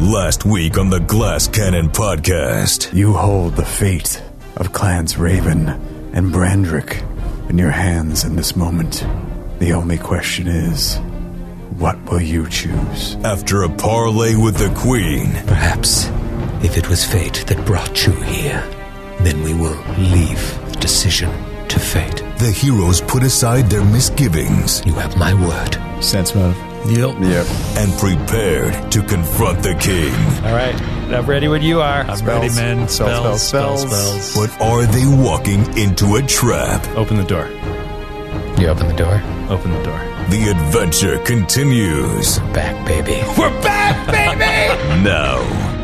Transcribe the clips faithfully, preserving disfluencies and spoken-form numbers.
Last week on the Glass Cannon Podcast. You hold the fate of Clans Raven and Brandrick in your hands in this moment. The only question is, what will you choose? After a parley with the Queen. Perhaps, if it was fate that brought you here, then we will leave the decision to fate. The heroes put aside their misgivings. You have my word. Sense move. Yep. Yep. And prepared to confront the king. All right. I'm ready when you are. I'm spells. Ready, men. Spells, spells, spells, spells, spells. But are they walking into a trap? Open the door. You open the door? Open the door. The adventure continues. We're back, baby. We're back, baby! Now.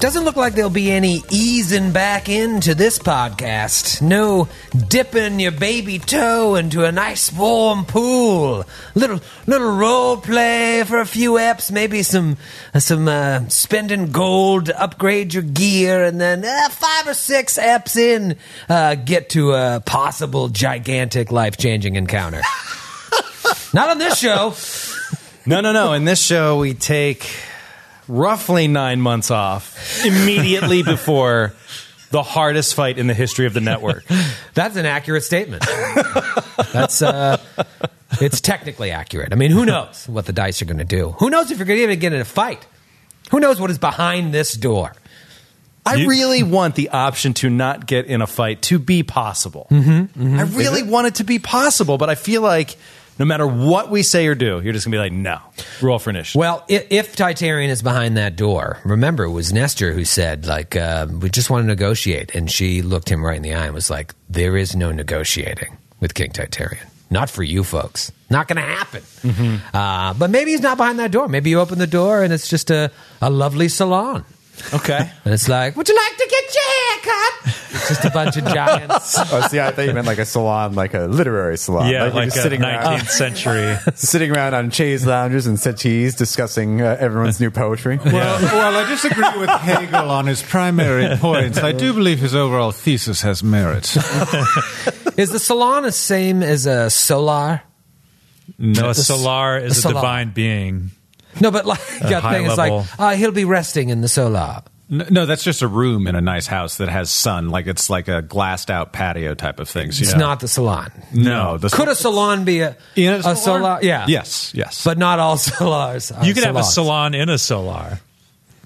Doesn't look like there'll be any easing back into this podcast. No dipping your baby toe into a nice warm pool. Little little role play for a few eps, maybe some some uh, spending gold to upgrade your gear, and then uh, five or six eps in, uh, get to a possible gigantic life-changing encounter. Not on this show. No, no, no. In this show, we take roughly nine months off immediately before the hardest fight in the history of the network. That's an accurate statement. That's uh, it's technically accurate. I mean, who knows what the dice are going to do? Who knows if you're going to even get in a fight? Who knows what is behind this door? I you, really want the option to not get in a fight to be possible. Mm-hmm, mm-hmm. I really want it to be possible, but I feel like no matter what we say or do, you're just going to be like, no, roll for initiative. Well, if, if Tytarian is behind that door, remember, it was Nestor who said, like, uh, we just want to negotiate. And she looked him right in the eye and was like, there is no negotiating with King Tytarian. Not for you folks. Not going to happen. Mm-hmm. Uh, but maybe he's not behind that door. Maybe you open the door and it's just a, a lovely salon. Okay. And it's like, would you like to get your hair cut? It's just a bunch of giants. Oh, see, I thought you meant like a salon, like a literary salon. Yeah, like, like a sitting nineteenth around, century. Sitting around on chaise lounges and settees discussing uh, everyone's new poetry. Well, yeah. Well, I disagree with Hegel on his primary points. I do believe his overall thesis has merit. Is the salon the same as a solar? No, a solar is a, a solar. Divine being. No, but like that thing is like, uh, he'll be resting in the solar. No, no, that's just a room in a nice house that has sun. Like it's like a glassed out patio type of thing. So, it's you know. Not the salon. No. The could sal- a salon be a, in a, a solar? solar? Yeah. Yes, yes. But not all solars. You could salons. Have a salon in a solar.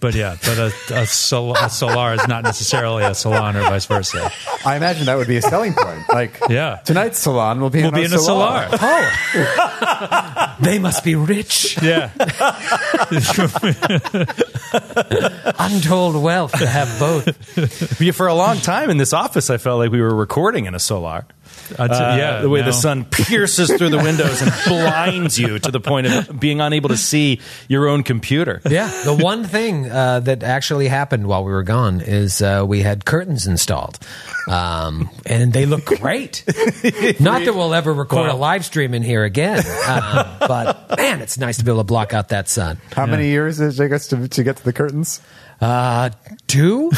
But yeah, but a, a, sol- a solar is not necessarily a salon or vice versa. I imagine that would be a selling point. Like, yeah. Tonight's salon will be we'll in, be a, in solar. A solar. Oh, they must be rich. Yeah, untold wealth to have both. For a long time in this office, I felt like we were recording in a solar. Uh, yeah, the way no. the sun pierces through the windows and blinds you to the point of being unable to see your own computer. Yeah, the one thing uh, that actually happened while we were gone is uh, we had curtains installed, um, and they look great. Not that we'll ever record wow. a live stream in here again, uh, but man, it's nice to be able to block out that sun. How yeah. many years did it take us to, to get to the curtains? Uh, two?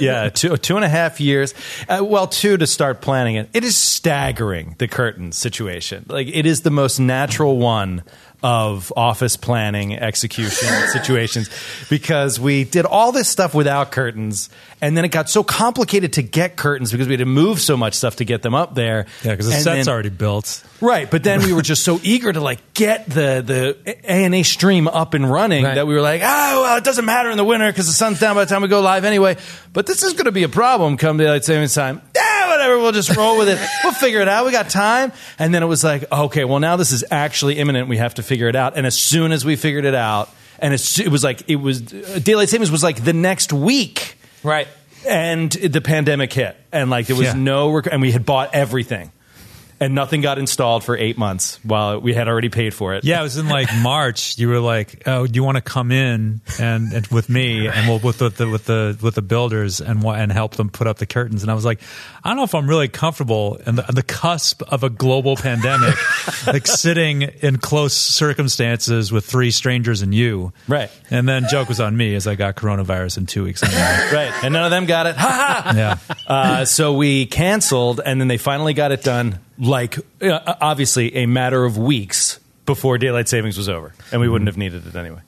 yeah, two, two and a half years. Uh, well, two to start planning it. It is staggering, the curtain situation. Like, it is the most natural one of office planning, execution situations, because we did all this stuff without curtains, and then it got so complicated to get curtains because we had to move so much stuff to get them up there. Yeah, because the and set's then, already built. Right, but then we were just so eager to like get the the A N A stream up and running right. that we were like, oh, well, it doesn't matter in the winter because the sun's down by the time we go live anyway. But this is going to be a problem come daylight saving time. Ah, whatever, we'll just roll with it. We'll figure it out. We got time. And then it was like, okay, well now this is actually imminent. We have to figure it out. And as soon as we figured it out, and it was like it was daylight savings was like the next week, right? And the pandemic hit, and like there was yeah. no, rec- and we had bought everything. and nothing got installed for eight months while we had already paid for it. Yeah, it was in like March. You were like, "Oh, do you want to come in and, and with me and we'll with the, with the with the builders and and help them put up the curtains?" And I was like, "I don't know if I'm really comfortable in the, on the cusp of a global pandemic, like sitting in close circumstances with three strangers and you." Right. And then joke was on me as I got coronavirus in two weeks. Right. And none of them got it. Ha ha. Yeah. Uh, so we canceled, and then they finally got it done, like, uh, obviously a matter of weeks before daylight savings was over, and we wouldn't have needed it anyway.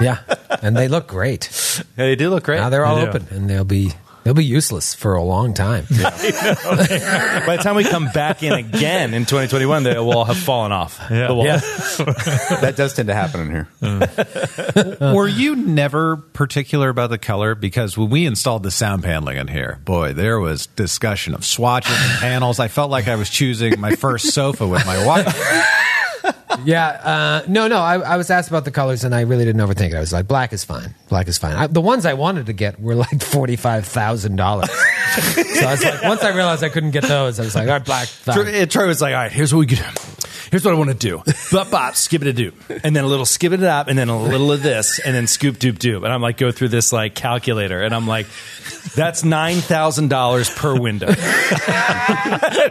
Yeah. And they look great. Yeah, they do look great. Now they're all they open, and they'll be they'll be useless for a long time. Yeah. By the time we come back in again in twenty twenty-one, they will all have fallen off yeah. the wall. Yeah. That does tend to happen in here. Mm. Were you never particular about the color? Because when we installed the sound paneling in here, boy, there was discussion of swatches and panels. I felt like I was choosing my first sofa with my wife. Yeah, uh, no, no, I, I was asked about the colors, and I really didn't overthink it. I was like, black is fine. Black is fine. I, the ones I wanted to get were like forty-five thousand dollars. So I was like, once I realized I couldn't get those, I was like, all right, black. Troy, Troy was like, all right, here's what we could do. Here's what I want to do. Bop, bop, skip-a-doop. And then a little skip-a-doop, and then a little of this, and then scoop-doop-doop. And I'm like, go through this like calculator. And I'm like, that's nine thousand dollars per window.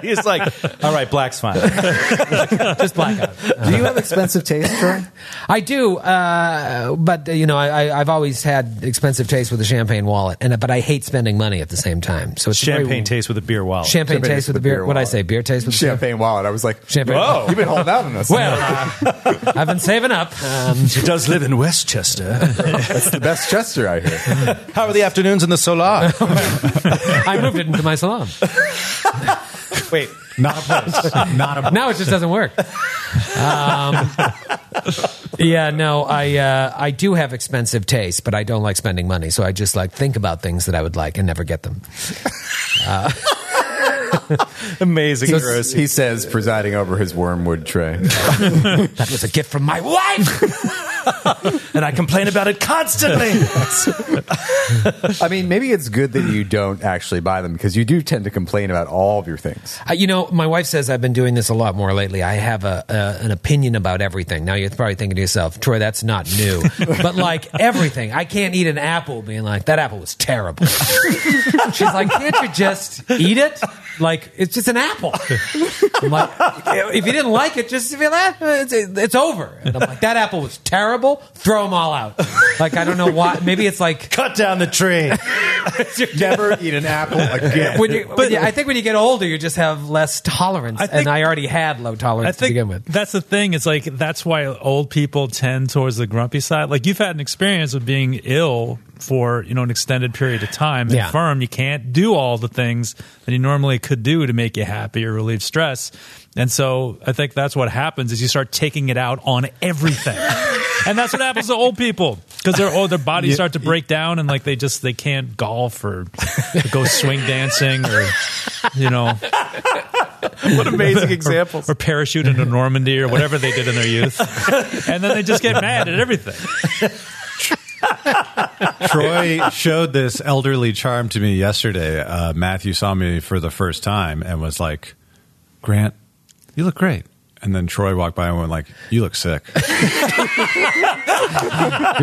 He's like, all right, black's fine. Just black out. Do you have expensive taste, Troy? I do, uh, but, you know, I, I, I've always had expensive taste with a champagne wallet, and but I hate spending money at the same time. So it's champagne very, taste with a beer wallet. Champagne, champagne taste with a beer, beer wallet. What did I say? Beer taste with a champagne beer? wallet. I was like, champagne whoa. You've been hold out on us. Well, uh, I've been saving up. Um, she does live in Westchester. That's the best Chester, I hear. How are the afternoons in the salon? I moved it into my salon. Wait, not a place. Not a place. Now it just doesn't work. Um, yeah, no, I uh, I do have expensive taste, but I don't like spending money, so I just like think about things that I would like and never get them. Uh, Amazing. So, he says, presiding over his wormwood tray. That was a gift from my wife, and I complain about it constantly. I mean, maybe it's good that you don't actually buy them, because you do tend to complain about all of your things. Uh, you know, my wife says I've been doing this a lot more lately. I have a, a an opinion about everything. Now you're probably thinking to yourself, Troy, that's not new. But like everything, I can't eat an apple being like, that apple was terrible. She's like, can't you just eat it? Like, it's just an apple. I'm like, if you didn't like it, just feel that it's, it's over. And I'm like, that apple was terrible. Throw them all out. Like, I don't know why. Maybe it's like, cut down the tree. Never eat an apple again. When you, but, yeah, I think when you get older, you just have less tolerance. I think, and I already had low tolerance to begin with. That's the thing. It's like, that's why old people tend towards the grumpy side. Like, you've had an experience of being ill for, you know, an extended period of time. Yeah. Infirm, you can't do all the things that you normally could do to make you happy or relieve stress. And so I think that's what happens is you start taking it out on everything. And that's what happens to old people, because their oh, their bodies start to break down, and like they just they can't golf or, or go swing dancing or, you know. What amazing examples. Or, or parachute into Normandy or whatever they did in their youth. And then they just get mad at everything. Troy showed this elderly charm to me yesterday. Uh, Matthew saw me for the first time and was like, Grant, you look great. And then Troy walked by and went like, you look sick. You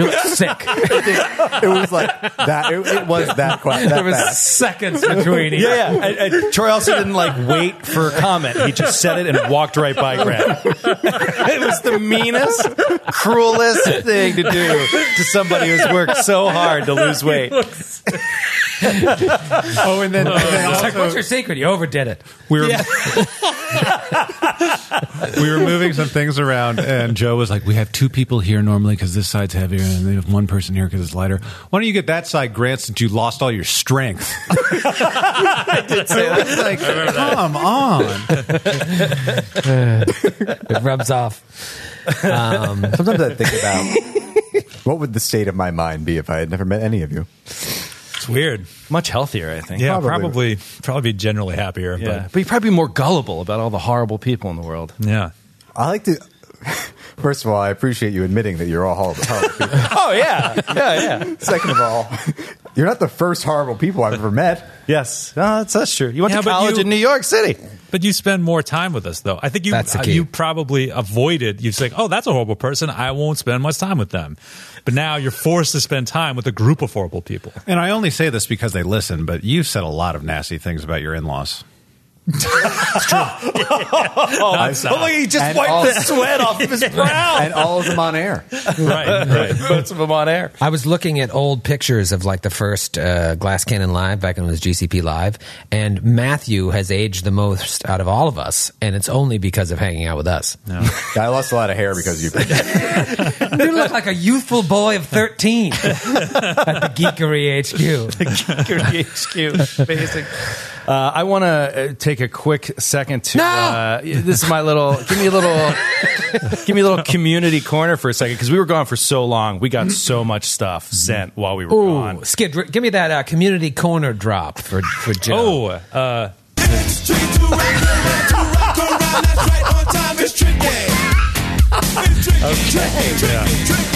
look sick. It, it was like that. It, it was that quite that There was fast. Seconds between. Yeah. yeah. And, and Troy also didn't like wait for a comment. He just said it and walked right by Grant. It was the meanest, cruelest thing to do to somebody who's worked so hard to lose weight. Oh, and then, and then also, like, what's your secret? You overdid it. We were... Yeah. We were moving some things around, and Joe was like, we have two people here normally because this side's heavier, and they have one person here because it's lighter. Why don't you get that side, Grant, since you lost all your strength? I did say that. It's like, come on. It rubs off. Um, sometimes I think about, what would the state of my mind be if I had never met any of you? It's weird. Much healthier, I think. Yeah, probably. Probably, probably generally happier. Yeah. But, but you'd probably be more gullible about all the horrible people in the world. Yeah. I like to... First of all, I appreciate you admitting that you're all horrible, horrible people. Oh, yeah. Yeah, yeah. Second of all, you're not the first horrible people I've ever met. Yes. No, that's, that's true. You went yeah, to college you, in New York City. But you spend more time with us, though. I think you uh, you probably avoided. You say, "Oh, that's a horrible person. I won't spend much time with them." But now you're forced to spend time with a group of horrible people. And I only say this because they listen. But you said a lot of nasty things about your in-laws. It's true. Oh, look, he just and wiped all, the sweat off of his brow. And all of them on air. Right, right. Most of them on air. I was looking at old pictures of like the first uh, Glass Cannon Live back when it was G C P Live, and Matthew has aged the most out of all of us, and it's only because of hanging out with us. No. I lost a lot of hair because of you. You look like a youthful boy of thirteen at the Geekery H Q. The Geekery H Q. Basic. Uh, I want to take a quick second to. No! Uh, this is my little. Give me a little. Give me a little community corner for a second because we were gone for so long. We got so much stuff sent while we were Ooh, gone. Skid, give me that uh, community corner drop for for Joe. Oh, uh, it's tricky to rock around. That's right on time. It's tricky. Okay. Yeah.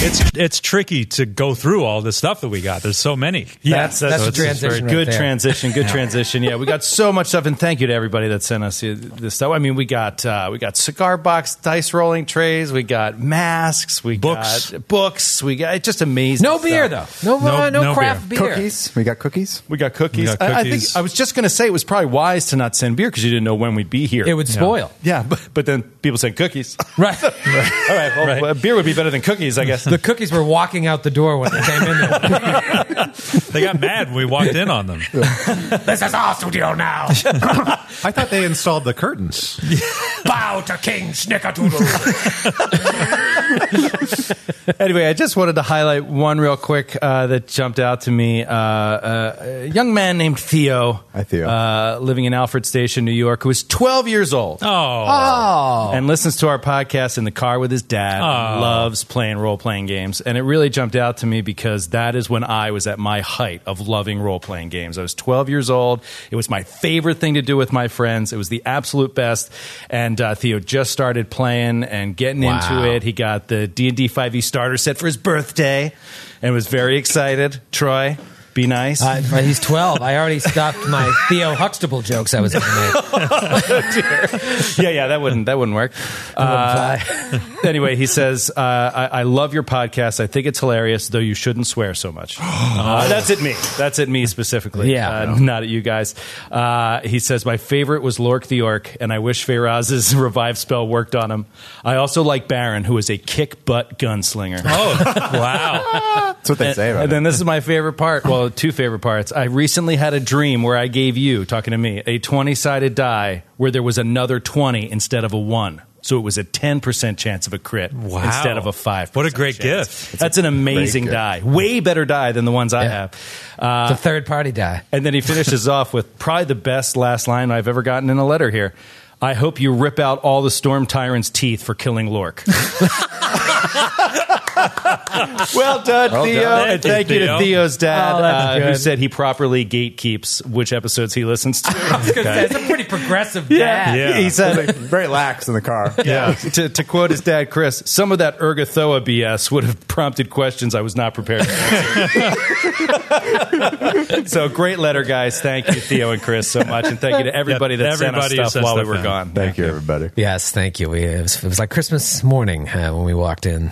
It's it's tricky to go through all the stuff that we got. There's so many. Yeah, that's, that's, that's a transition. Right good there. transition. Good yeah. transition. Yeah, we got so much stuff, and thank you to everybody that sent us this stuff. I mean, we got uh, we got cigar box, dice rolling trays. We got masks. We books. got books. We got just amazing. No stuff. beer though. No no, uh, no, no craft beer. beer. Cookies. We got cookies. We got cookies. We got cookies. I, I think I was just gonna say it was probably wise to not send beer because you didn't know when we'd be here. It would spoil. Yeah, yeah but, but then people sent cookies. Right. right. All right. Well, right. Well, beer would be better than cookies, I guess. The cookies were walking out the door when they came in there. They got mad when we walked in on them. This is our studio now. I thought they installed the curtains. Bow to King Snickerdoodle. Anyway, I just wanted to highlight one real quick uh, that jumped out to me. Uh, uh, a young man named Theo, Hi, Theo. Uh, living in Alfred Station, New York, who is twelve years old. Oh. oh. And listens to our podcast in the car with his dad. Oh. Loves playing role-playing games, and it really jumped out to me because that is when I was at my height of loving role-playing games. I was twelve years old. It was my favorite thing to do with my friends. It was the absolute best, and uh, Theo just started playing and getting wow. into it. He got the D and D five e starter set for his birthday and was very excited. Troy, be nice. Uh, he's twelve. I already stopped my Theo Huxtable jokes I was going to make. Yeah, yeah, that wouldn't that wouldn't work. Uh, anyway, he says, uh, I, I love your podcast. I think it's hilarious, though you shouldn't swear so much. Uh, that's at me. That's at me specifically. Yeah, uh, not at you guys. Uh, he says, my favorite was Lork the Orc, and I wish Feyraz's revive spell worked on him. I also like Baron, who is a kick-butt gunslinger. Oh, wow. That's what they and, say about And it. Then this is my favorite part. Well, two favorite parts. I recently had a dream where I gave you, talking to me, a twenty-sided die where there was another twenty instead of a one. So it was a ten percent chance of a crit wow. instead of a five percent What a great chance. Gift. It's That's an amazing die. Way better die than the ones yeah. I have. Uh, it's a third-party die. And then he finishes off with probably the best last line I've ever gotten in a letter here. I hope you rip out all the Storm Tyrant's teeth for killing Lork. Well done, well Theo. Done. And thank you Theo. to Theo's dad, oh, uh, who said he properly gatekeeps which episodes he listens to. Okay. It's a pretty progressive dad. Yeah. Yeah. He said, very lax in the car. Yeah. to, to quote his dad, Chris, some of that Ergothoa B S would have prompted questions I was not prepared to answer. So great letter, guys. Thank you, Theo and Chris, so much. And thank you to everybody yep, that everybody sent us stuff while we were in. gone. Thank, thank you, everybody. Yes, thank you. We, it, was, it was like Christmas morning uh, when we walked in.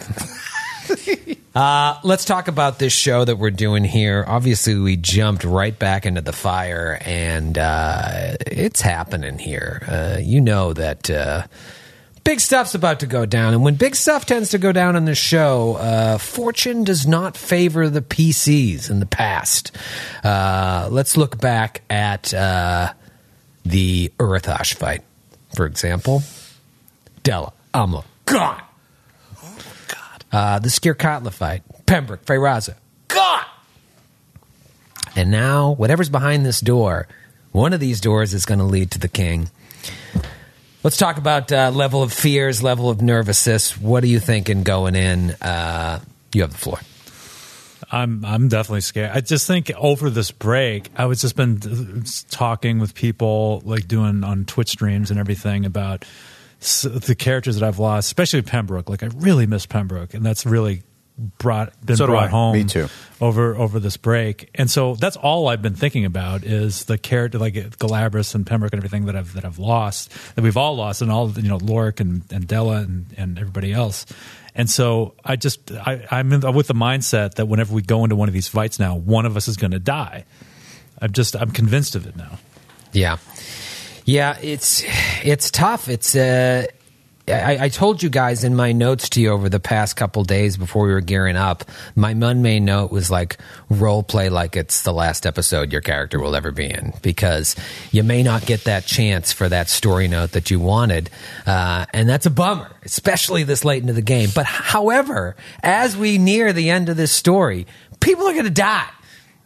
Uh, let's talk about this show that we're doing here. Obviously, we jumped right back into the fire, and uh, it's happening here. Uh, you know that uh, big stuff's about to go down, and when big stuff tends to go down on this show, uh, fortune does not favor the P Cs in the past. Uh, let's look back at uh, the Urathash fight, for example. Della, Amla, gone. Uh, the Skirkatla fight, Pembroke, Feyraz, God! And now, whatever's behind this door, one of these doors is going to lead to the king. Let's talk about uh, level of fears, level of nervousness. What are you thinking going in? Uh, you have the floor. I'm I'm definitely scared. I just think over this break, I was just been talking with people, like doing on Twitch streams and everything about... So the characters that I've lost, especially Pembroke, like I really miss Pembroke, and that's really brought been so brought home Me too. over over this break, and so that's all I've been thinking about is the character, like Galabras and Pembroke and everything that I've that I've lost, that we've all lost, and all, you know, Lork and, and Della and, and everybody else. And so I just I, I'm in, with the mindset that whenever we go into one of these fights now, one of us is going to die. I'm just I'm convinced of it now. Yeah, yeah, it's it's tough. It's uh, I, I told you guys in my notes to you over the past couple days before we were gearing up. My one main note was like, role play like it's the last episode your character will ever be in, because you may not get that chance for that story note that you wanted, uh, and that's a bummer, especially this late into the game. But however, as we near the end of this story, people are going to die.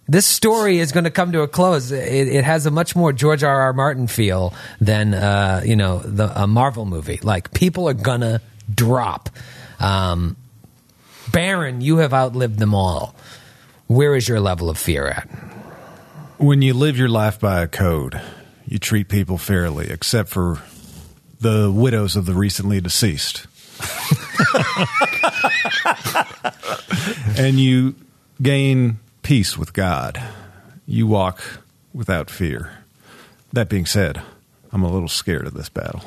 This story is going to come to a close. It, it has a much more George R. R. Martin feel than uh, you know the, a Marvel movie. Like, people are gonna drop. Um, Baron, you have outlived them all. Where is your level of fear at? When you live your life by a code, you treat people fairly, except for the widows of the recently deceased, and you gain peace with God. You walk without fear. That being said, I'm a little scared of this battle.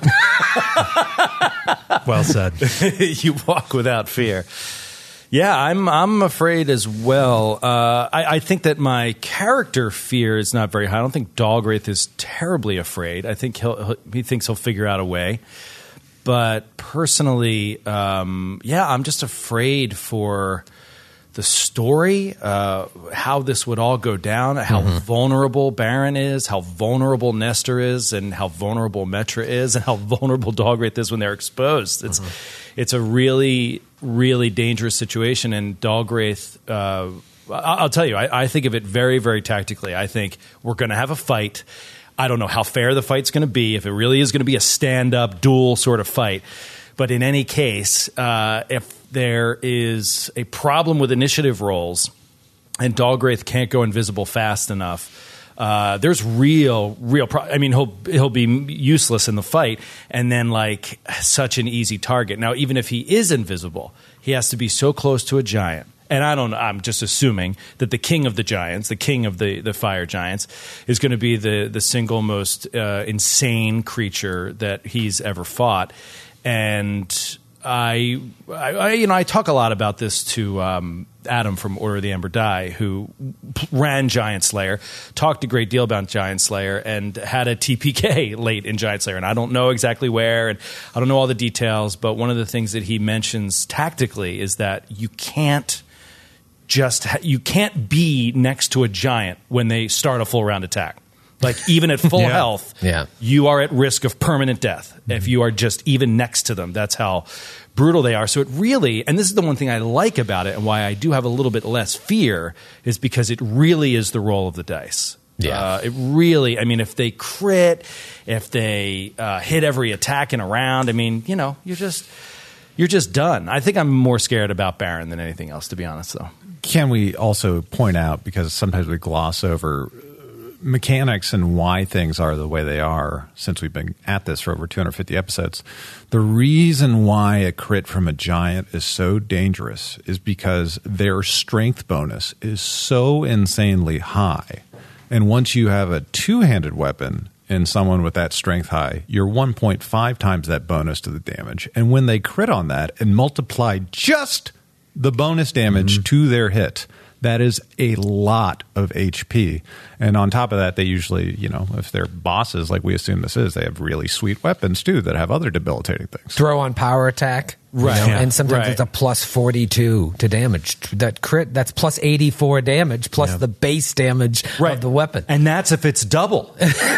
Well said. You walk without fear. Yeah, I'm I'm afraid as well. Uh, I, I think that my character fear is not very high. I don't think Dalgraith is terribly afraid. I think he'll, he thinks he'll figure out a way. But personally, um, yeah, I'm just afraid for the story, uh, how this would all go down, how mm-hmm. vulnerable Baron is, how vulnerable Nestor is, and how vulnerable Metra is, and how vulnerable Dalgraith is when they're exposed. It's mm-hmm. it's a really, really dangerous situation, and Dalgraith, uh, I'll tell you, I, I think of it very, very tactically. I think we're going to have a fight. I don't know how fair the fight's going to be, if it really is going to be a stand-up, duel sort of fight. But in any case, uh, if there is a problem with initiative rolls and Dalgraith can't go invisible fast enough, Uh, there's real, real. Pro- I mean, he'll he'll be useless in the fight, and then like such an easy target. Now, even if he is invisible, he has to be so close to a giant. And I don't. I'm just assuming that the king of the giants, the king of the, the fire giants, is going to be the the single most uh, insane creature that he's ever fought. And I, I, you know, I talk a lot about this to um, Adam from Order of the Amber Die, who ran Giant Slayer, talked a great deal about Giant Slayer, and had a T P K late in Giant Slayer. And I don't know exactly where, and I don't know all the details, but one of the things that he mentions tactically is that you can't just ha- you can't be next to a giant when they start a full round attack. Like, even at full yeah. health, yeah. you are at risk of permanent death mm-hmm. if you are just even next to them. That's how brutal they are. So it really, and this is the one thing I like about it and why I do have a little bit less fear, is because it really is the roll of the dice. Yeah, uh, it really, I mean, if they crit, if they uh, hit every attack in a round, I mean, you know, you're just, you're just done. I think I'm more scared about Baron than anything else, to be honest, though. Can we also point out, because sometimes we gloss over mechanics and why things are the way they are, since we've been at this for over two hundred fifty episodes, the reason why a crit from a giant is so dangerous is because their strength bonus is so insanely high. And once you have a two-handed weapon in someone with that strength high, you're one point five times that bonus to the damage. And when they crit on that and multiply just the bonus damage mm-hmm. to their hit, that is a lot of H P. And on top of that, they usually, you know, if they're bosses, like we assume this is, they have really sweet weapons, too, that have other debilitating things. Throw on power attack. Right. You know? Yeah. And sometimes right. it's a plus forty-two to damage. That crit, that's plus eighty-four damage, plus yeah. the base damage right. of the weapon. And that's if it's double.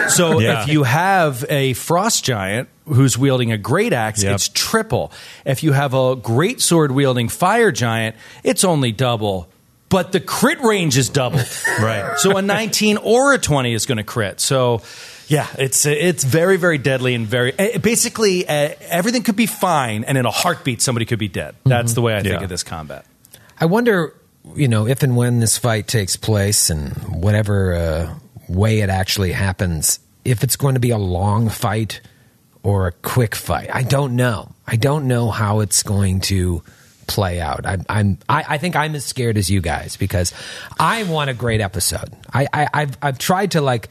So yeah. if you have a frost giant who's wielding a great axe, yep. it's triple. If you have a great sword wielding fire giant, it's only double. But the crit range is doubled. Right. So a nineteen or a twenty is going to crit. So, yeah, it's it's very, very deadly and very – basically, uh, everything could be fine, and in a heartbeat, somebody could be dead. That's mm-hmm. the way I yeah. think of this combat. I wonder, you know, if and when this fight takes place and whatever uh, way it actually happens, if it's going to be a long fight or a quick fight. I don't know. I don't know how it's going to – play out. I'm, I'm I, I think I'm as scared as you guys because I want a great episode. I, I I've I've tried to like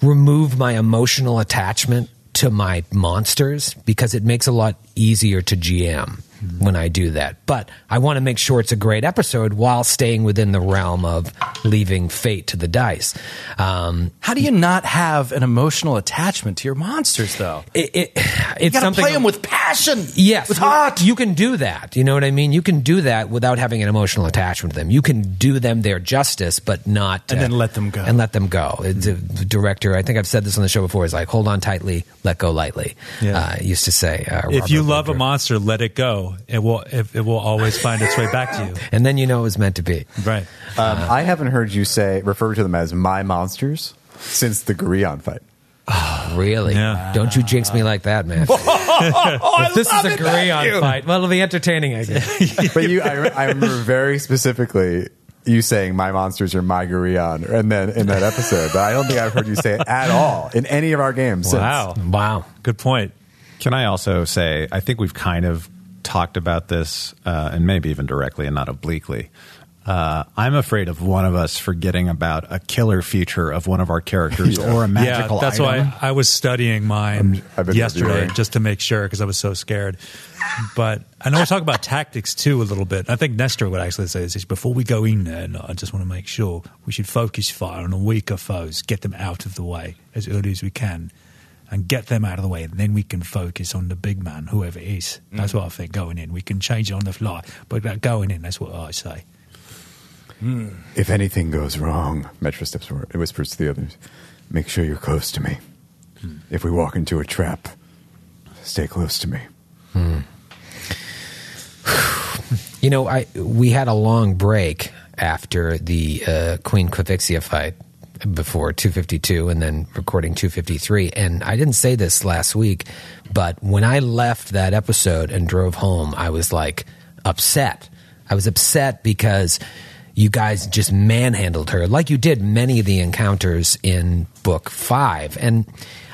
remove my emotional attachment to my monsters because it makes a lot easier to G M when I do that. But I want to make sure it's a great episode while staying within the realm of leaving fate to the dice. Um, How do you not have an emotional attachment to your monsters, though? It, it, it's you got to play them with passion. Yes. With heart. You can do that. You know what I mean? You can do that without having an emotional attachment to them. You can do them their justice, but not... And uh, then let them go. And let them go. The director, I think I've said this on the show before, is like, hold on tightly, let go lightly. Yeah. Uh, I used to say... Uh, if you love Hunter. a monster, let it go. It will it, it will always find its way back to you. And then you know it was meant to be. Right. Um, uh, I haven't heard you say refer to them as my monsters since the Golarion fight. Oh, really? Yeah. Don't you jinx me like that, man. Oh, oh, oh, if this is a Golarion fight, well, it'll be entertaining, I guess. But you, I, I remember very specifically you saying my monsters are my Golarion, and then in that episode. But I don't think I've heard you say it at all in any of our games. Wow. Since. Wow. Good point. Can I also say, I think we've kind of talked about this uh, and maybe even directly and not obliquely. Uh, I'm afraid of one of us forgetting about a killer feature of one of our characters yeah. or a magical item. Yeah, that's item. why I, I was studying mine I'm, yesterday just to make sure because I was so scared. But I know we're talking about tactics too a little bit. I think Nestor would actually say this. Before we go in there, I just want to make sure we should focus fire on the weaker foes, get them out of the way as early as we can. And get them out of the way, and then we can focus on the big man, whoever it is. That's mm. what I think going in. We can change it on the fly, but going in, that's what I say. Mm. If anything goes wrong, Metra steps forward and whispers to the others, make sure you're close to me. Mm. If we walk into a trap, stay close to me. Mm. You know, I we had a long break after the uh, Queen Quvixia fight. Before two fifty-two and then recording two fifty-three. And I didn't say this last week, but when I left that episode and drove home, I was like upset. I was upset because you guys just manhandled her like you did many of the encounters in book five. And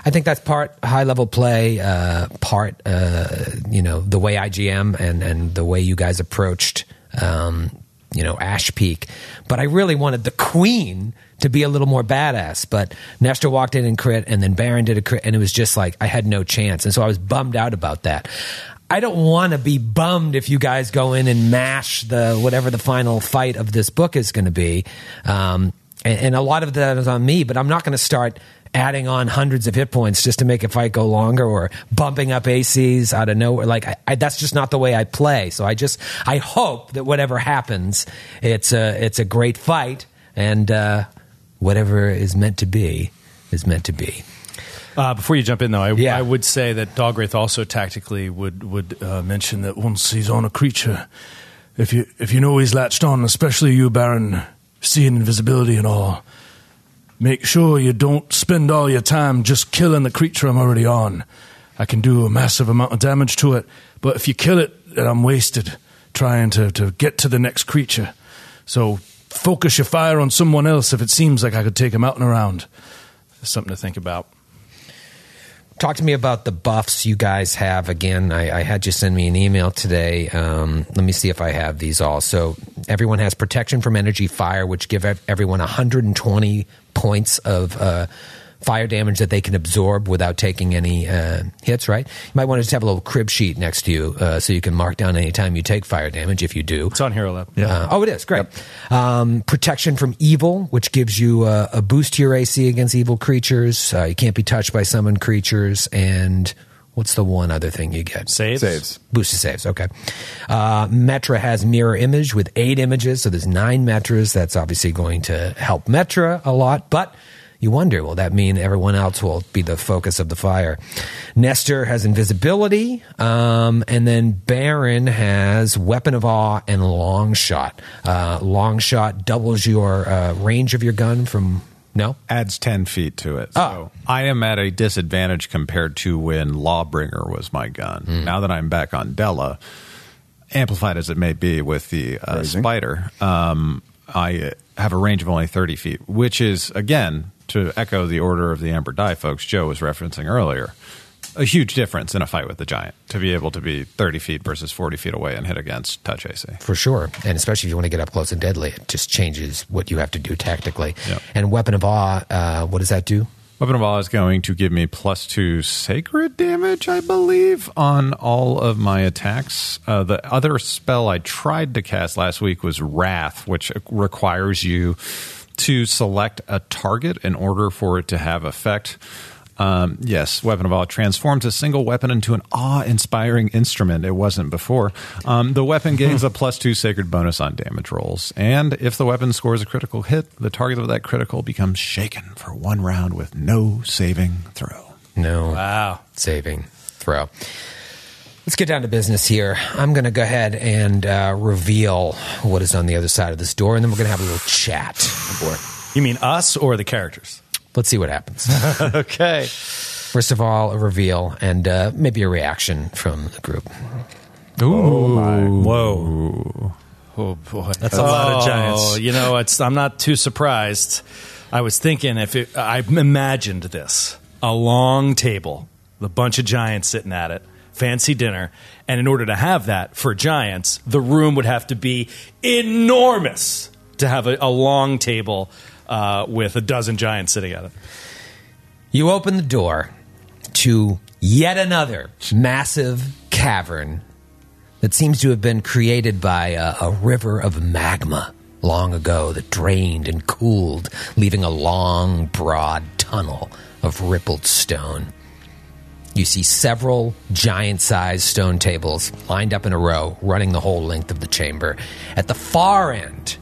I think that's part high-level play, uh, part, uh, you know, the way I G M and, and the way you guys approached, um, you know, Ash Peak. But I really wanted the Queen to be a little more badass, but Nestor walked in and crit, and then Baron did a crit, and it was just like, I had no chance, and so I was bummed out about that. I don't want to be bummed if you guys go in and mash the, whatever the final fight of this book is going to be, um, and, and a lot of that is on me, but I'm not going to start adding on hundreds of hit points just to make a fight go longer or bumping up A Cs out of nowhere. Like, I, I, that's just not the way I play, so I just, I hope that whatever happens, it's a, it's a great fight, and, uh, whatever is meant to be is meant to be. Uh, before you jump in, though, I, yeah. I would say that Dalgraith also tactically would would uh, mention that once he's on a creature, if you if you know he's latched on, especially you, Baron, seeing invisibility and all, make sure you don't spend all your time just killing the creature I'm already on. I can do a massive amount of damage to it, but if you kill it, then I'm wasted trying to, to get to the next creature. So focus your fire on someone else if it seems like I could take him out and around. That's something to think about. Talk to me about the buffs you guys have. Again, I, I had you send me an email today. Um, let me see if I have these all. So everyone has protection from energy fire, which give everyone one hundred twenty points of uh, fire damage that they can absorb without taking any uh, hits, right? You might want to just have a little crib sheet next to you uh, so you can mark down any time you take fire damage if you do. It's on Hero Lab. Yeah. Uh, oh, it is. Great. Yep. Um, protection from evil, which gives you uh, a boost to your A C against evil creatures. Uh, you can't be touched by summoned creatures. And what's the one other thing you get? Saves. Saves. Boosted saves. Okay. Uh, Metra has mirror image with eight images. So there's nine Metras. That's obviously going to help Metra a lot, but you wonder, will that mean everyone else will be the focus of the fire? Nestor has invisibility, um, and then Baron has weapon of awe and long shot. Uh, long shot doubles your uh, range of your gun from... No? Adds ten feet to it. So oh. I am at a disadvantage compared to when Lawbringer was my gun. Mm. Now that I'm back on Della, amplified as it may be with the uh, spider, um, I have a range of only thirty feet, which is, again... to echo the Order of the Amber Die, folks, Joe was referencing earlier, a huge difference in a fight with the giant to be able to be thirty feet versus forty feet away and hit against touch A C. For sure. And especially if you want to get up close and deadly, it just changes what you have to do tactically. Yep. And Weapon of Awe, uh, what does that do? Weapon of Awe is going to give me plus two sacred damage, I believe, on all of my attacks. Uh, the other spell I tried to cast last week was Wrath, which requires you to select a target in order for it to have effect. Um, yes, Weapon of Awe transforms a single weapon into an awe-inspiring instrument. It wasn't before. Um, the weapon gains a plus two sacred bonus on damage rolls. And if the weapon scores a critical hit, the target of that critical becomes shaken for one round with no saving throw. No wow. saving throw. Let's get down to business here. I'm going to go ahead and uh, reveal what is on the other side of this door, and then we're going to have a little chat. You mean us or the characters? Let's see what happens. Okay. First of all, a reveal and uh, maybe a reaction from the group. Ooh. Oh my. Whoa. Oh, boy. That's oh, a lot of giants. You know, it's, I'm not too surprised. I was thinking if it, I imagined this. A long table. A bunch of giants sitting at it. Fancy dinner. And in order to have that for giants, the room would have to be enormous to have a, a long table Uh, with a dozen giants sitting at it. You open the door to yet another massive cavern that seems to have been created by a, a river of magma long ago that drained and cooled, leaving a long, broad tunnel of rippled stone. You see several giant-sized stone tables lined up in a row, running the whole length of the chamber. At the far end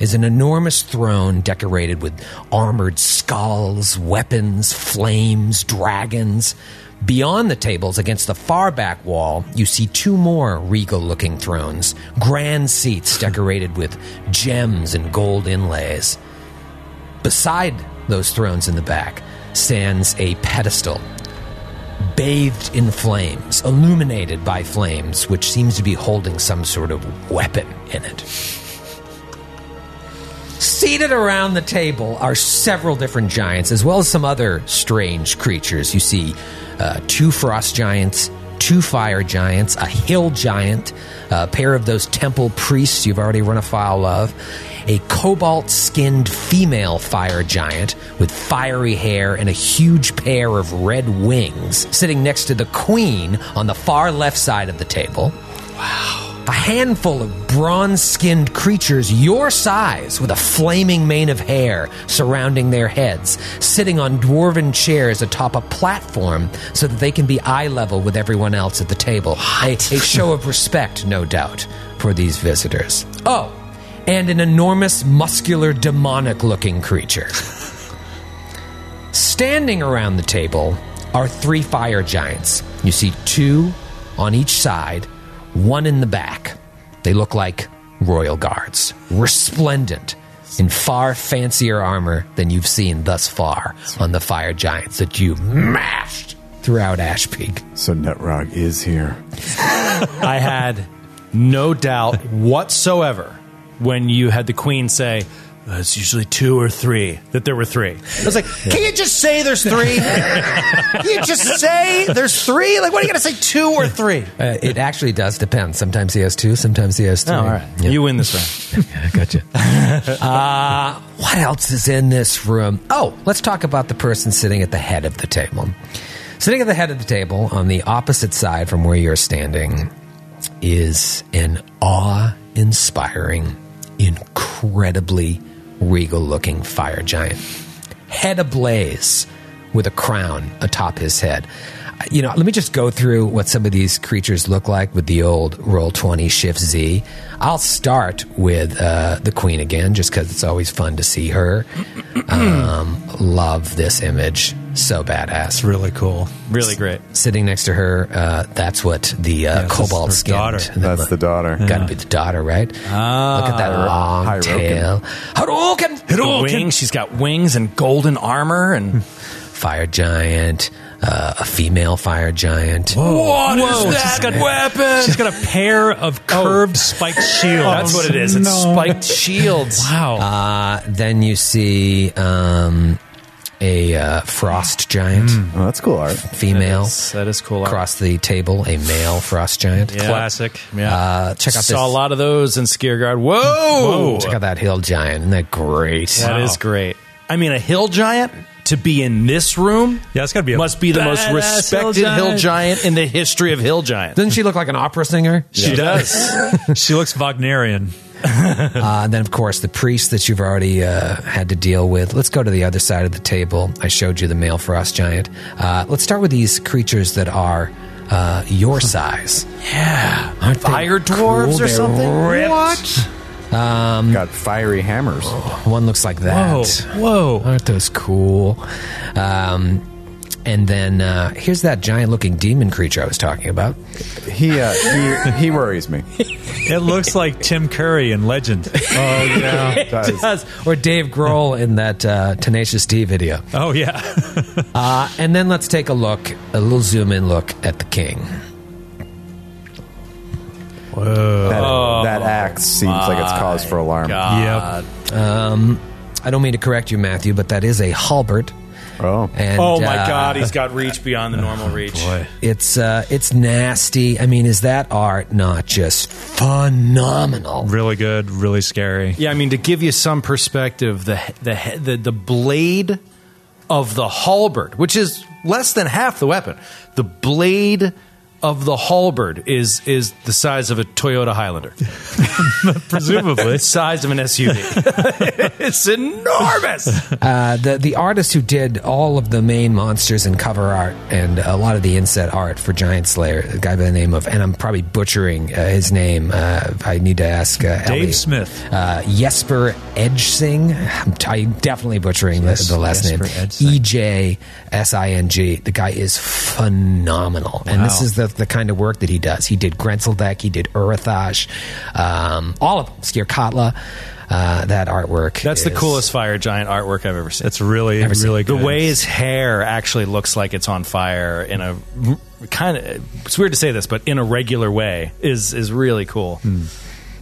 is an enormous throne decorated with armored skulls, weapons, flames, dragons. Beyond the tables, against the far back wall, you see two more regal-looking thrones, grand seats decorated with gems and gold inlays. Beside those thrones in the back stands a pedestal, bathed in flames, illuminated by flames, which seems to be holding some sort of weapon in it. Seated around the table are several different giants, as well as some other strange creatures. You see uh, two frost giants, two fire giants, a hill giant, a pair of those temple priests you've already run afoul of, a cobalt-skinned female fire giant with fiery hair and a huge pair of red wings, sitting next to the queen on the far left side of the table. Wow. A handful of bronze-skinned creatures your size with a flaming mane of hair surrounding their heads, sitting on dwarven chairs atop a platform so that they can be eye level with everyone else at the table. A, a show of respect, no doubt, for these visitors. Oh, and an enormous, muscular, demonic-looking creature. Standing around the table are three fire giants. You see two on each side, one in the back. They look like royal guards, resplendent in far fancier armor than you've seen thus far on the fire giants that you mashed throughout Ash Peak. So Netrog is here. I had no doubt whatsoever when you had the queen say, Uh, it's usually two or three, that there were three. I was like, can you just say there's three? Can you just say there's three? Like, what are you going to say, two or three? Uh, it actually does depend. Sometimes he has two, sometimes he has three. Oh, all right. Yeah. You win this round. Yeah, gotcha. uh, what else is in this room? Oh, let's talk about the person sitting at the head of the table. Sitting at the head of the table, on the opposite side from where you're standing, is an awe-inspiring, incredibly regal-looking fire giant, head ablaze with a crown atop his head. You know, let me just go through what some of these creatures look like with the old roll twenty shift zee. I'll start with uh, the queen again, just because it's always fun to see her. Um, love this image. So badass. It's really cool. Really great. S- sitting next to her, uh, that's what the uh, yeah, cobalt skinned. That's the daughter. Got to be the daughter, right? Ah, look at that long Hruken. tail. Hruken! Hruken! Wings. She's got wings and golden armor and fire giant. Uh, a female fire giant. Whoa. What Whoa, is that she's got, weapon? She's got a pair of curved oh. spiked shields. That's what it is. It's no. spiked shields. Wow. Uh, then you see um, a uh, frost giant. Mm. Oh, that's cool art. Female. That is, that is cool art. Across the table, a male frost giant. Yeah. Classic. Yeah. Uh, check out Saw this. Saw a lot of those in Skiergard. Whoa! Whoa! Check out that hill giant. Isn't that great? That wow. is great. I mean, a hill giant to be in this room yeah, it's gotta be a must be the most respected hill giant. hill giant in the history of hill giants. Doesn't she look like an opera singer? She yeah. does. She looks Wagnerian. Uh, and then, of course, the priest that you've already uh, had to deal with. Let's go to the other side of the table. I showed you the male frost giant. Uh, let's start with these creatures that are uh, your size. Yeah. Aren't Fire they dwarves cool? or something? Ripped. What? Um, Got fiery hammers. One looks like that. Whoa. Whoa. Aren't those cool? Um, and then uh, here's that giant-looking demon creature I was talking about. He uh, he, he worries me. It looks like Tim Curry in Legend. Oh, yeah. It does. does. Or Dave Grohl in that uh, Tenacious D video. Oh, yeah. uh, and then let's take a look, a little zoom-in look at the king. Whoa. That, oh, that axe seems like it's cause for alarm. God. Yep. Um, I don't mean to correct you, Matthew, but that is a halberd. Oh, and, oh my uh, God! He's got reach beyond the normal oh, reach. Boy. It's uh, it's nasty. I mean, is that art not just phenomenal? Really good, really scary. Yeah, I mean, to give you some perspective, the the the, the blade of the halberd, which is less than half the weapon, the blade. Of the halberd is is the size of a Toyota Highlander. Presumably. Size of an S U V. It's enormous! Uh, the, the artist who did all of the main monsters and cover art and a lot of the inset art for Giant Slayer, a guy by the name of, and I'm probably butchering uh, his name, uh, I need to ask uh, Dave Ellie. Smith. Uh, Jesper Edsing. I'm, t- I'm definitely butchering yes, the, the last Jesper name. E J S I N G. The guy is phenomenal. Wow. And this is the the kind of work that he does. He did Grenzeldeck, he did Urathash, um, all of them. Skirkatla, uh, that artwork. That's is, the coolest fire giant artwork I've ever seen. It's really, ever really seen. Good. The way his hair actually looks like it's on fire in a kind of, it's weird to say this, but in a regular way is, is really cool. Hmm.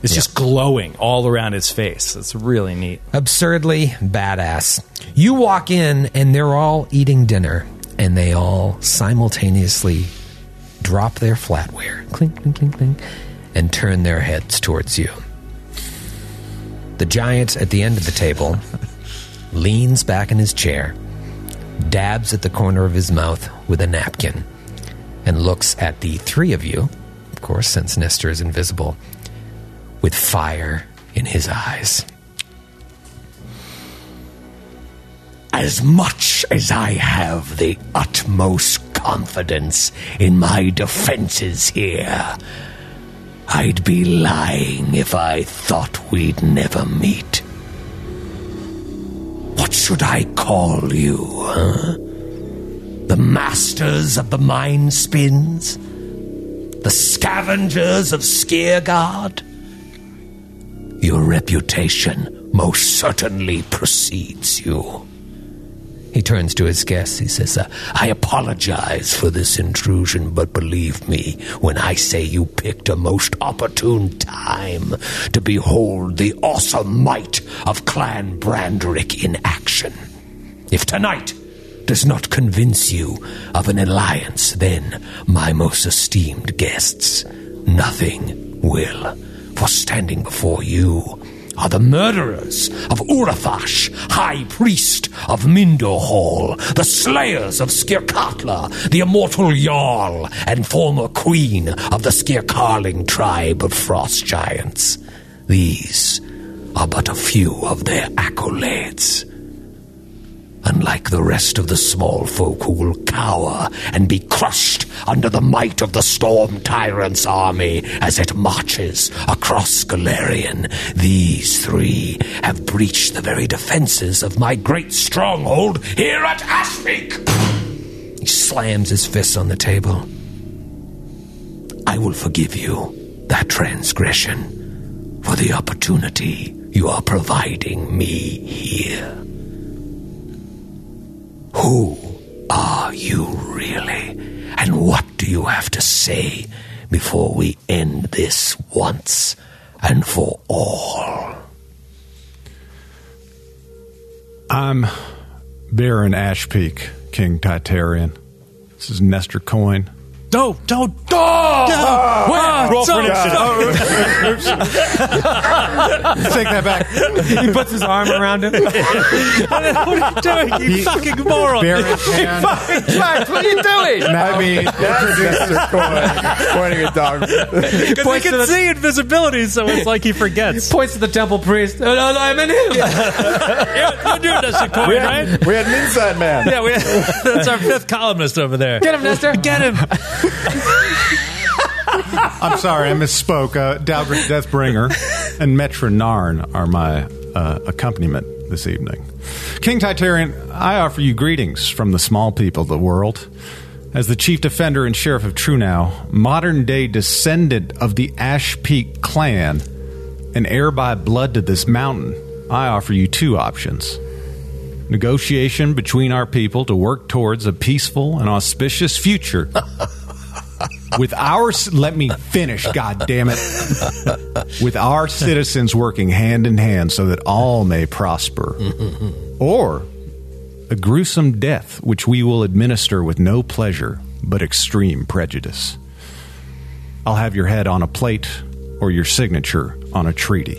It's yeah. just glowing all around his face. It's really neat. Absurdly badass. You walk in and they're all eating dinner and they all simultaneously drop their flatware, clink, clink, clink, clink, and turn their heads towards you. The giant at the end of the table leans back in his chair, dabs at the corner of his mouth with a napkin, and looks at the three of you, of course, since Nestor is invisible, with fire in his eyes. As much as I have the utmost confidence in my defenses here, I'd be lying if I thought we'd never meet. What should I call you, huh? The masters of the mine spins? The scavengers of Skiergard? Your reputation most certainly precedes you. He turns to his guests. He says, uh, I apologize for this intrusion, but believe me when I say you picked a most opportune time to behold the awesome might of Clan Brandrick in action. If tonight does not convince you of an alliance, then, my most esteemed guests, nothing will. For standing before you are the murderers of Urathash, High Priest of Mindor Hall, the slayers of Skirkatla, the immortal Jarl and former queen of the Skirkarling tribe of Frost Giants. These are but a few of their accolades. Unlike the rest of the small folk who will cower and be crushed under the might of the Storm Tyrant's army as it marches across Golarion, these three have breached the very defenses of my great stronghold here at Ash Peak. He slams his fists on the table. I will forgive you that transgression for the opportunity you are providing me here. Who are you really? And what do you have to say before we end this once and for all? I'm Baron Ashpeak, King Tytarian. This is Nestor Coyne. Do, do, do! Roll for initiative. Take that back. He puts his arm around him. What are you doing, you he, fucking moron? You fucking trash. What are you doing? Not me. Pointing at dogs. Because he can the, see invisibility, so it's like he forgets. He points to the temple priest. No, no, no, I'm in him. You're doing Nestor Coyne, we had, right? We had an inside man. Yeah, we had, that's our fifth columnist over there. Get him, Nestor. Get him. I'm sorry, I misspoke. Uh, Dalgraith Deathbringer and Metra Narn are my uh, accompaniment this evening. King Tytarian, I offer you greetings from the small people of the world. As the chief defender and sheriff of Trunau, modern-day descendant of the Ash Peak clan, and heir by blood to this mountain, I offer you two options. Negotiation between our people to work towards a peaceful and auspicious future. With our... Let me finish, goddammit. With our citizens working hand in hand so that all may prosper. Or a gruesome death which we will administer with no pleasure but extreme prejudice. I'll have your head on a plate or your signature on a treaty.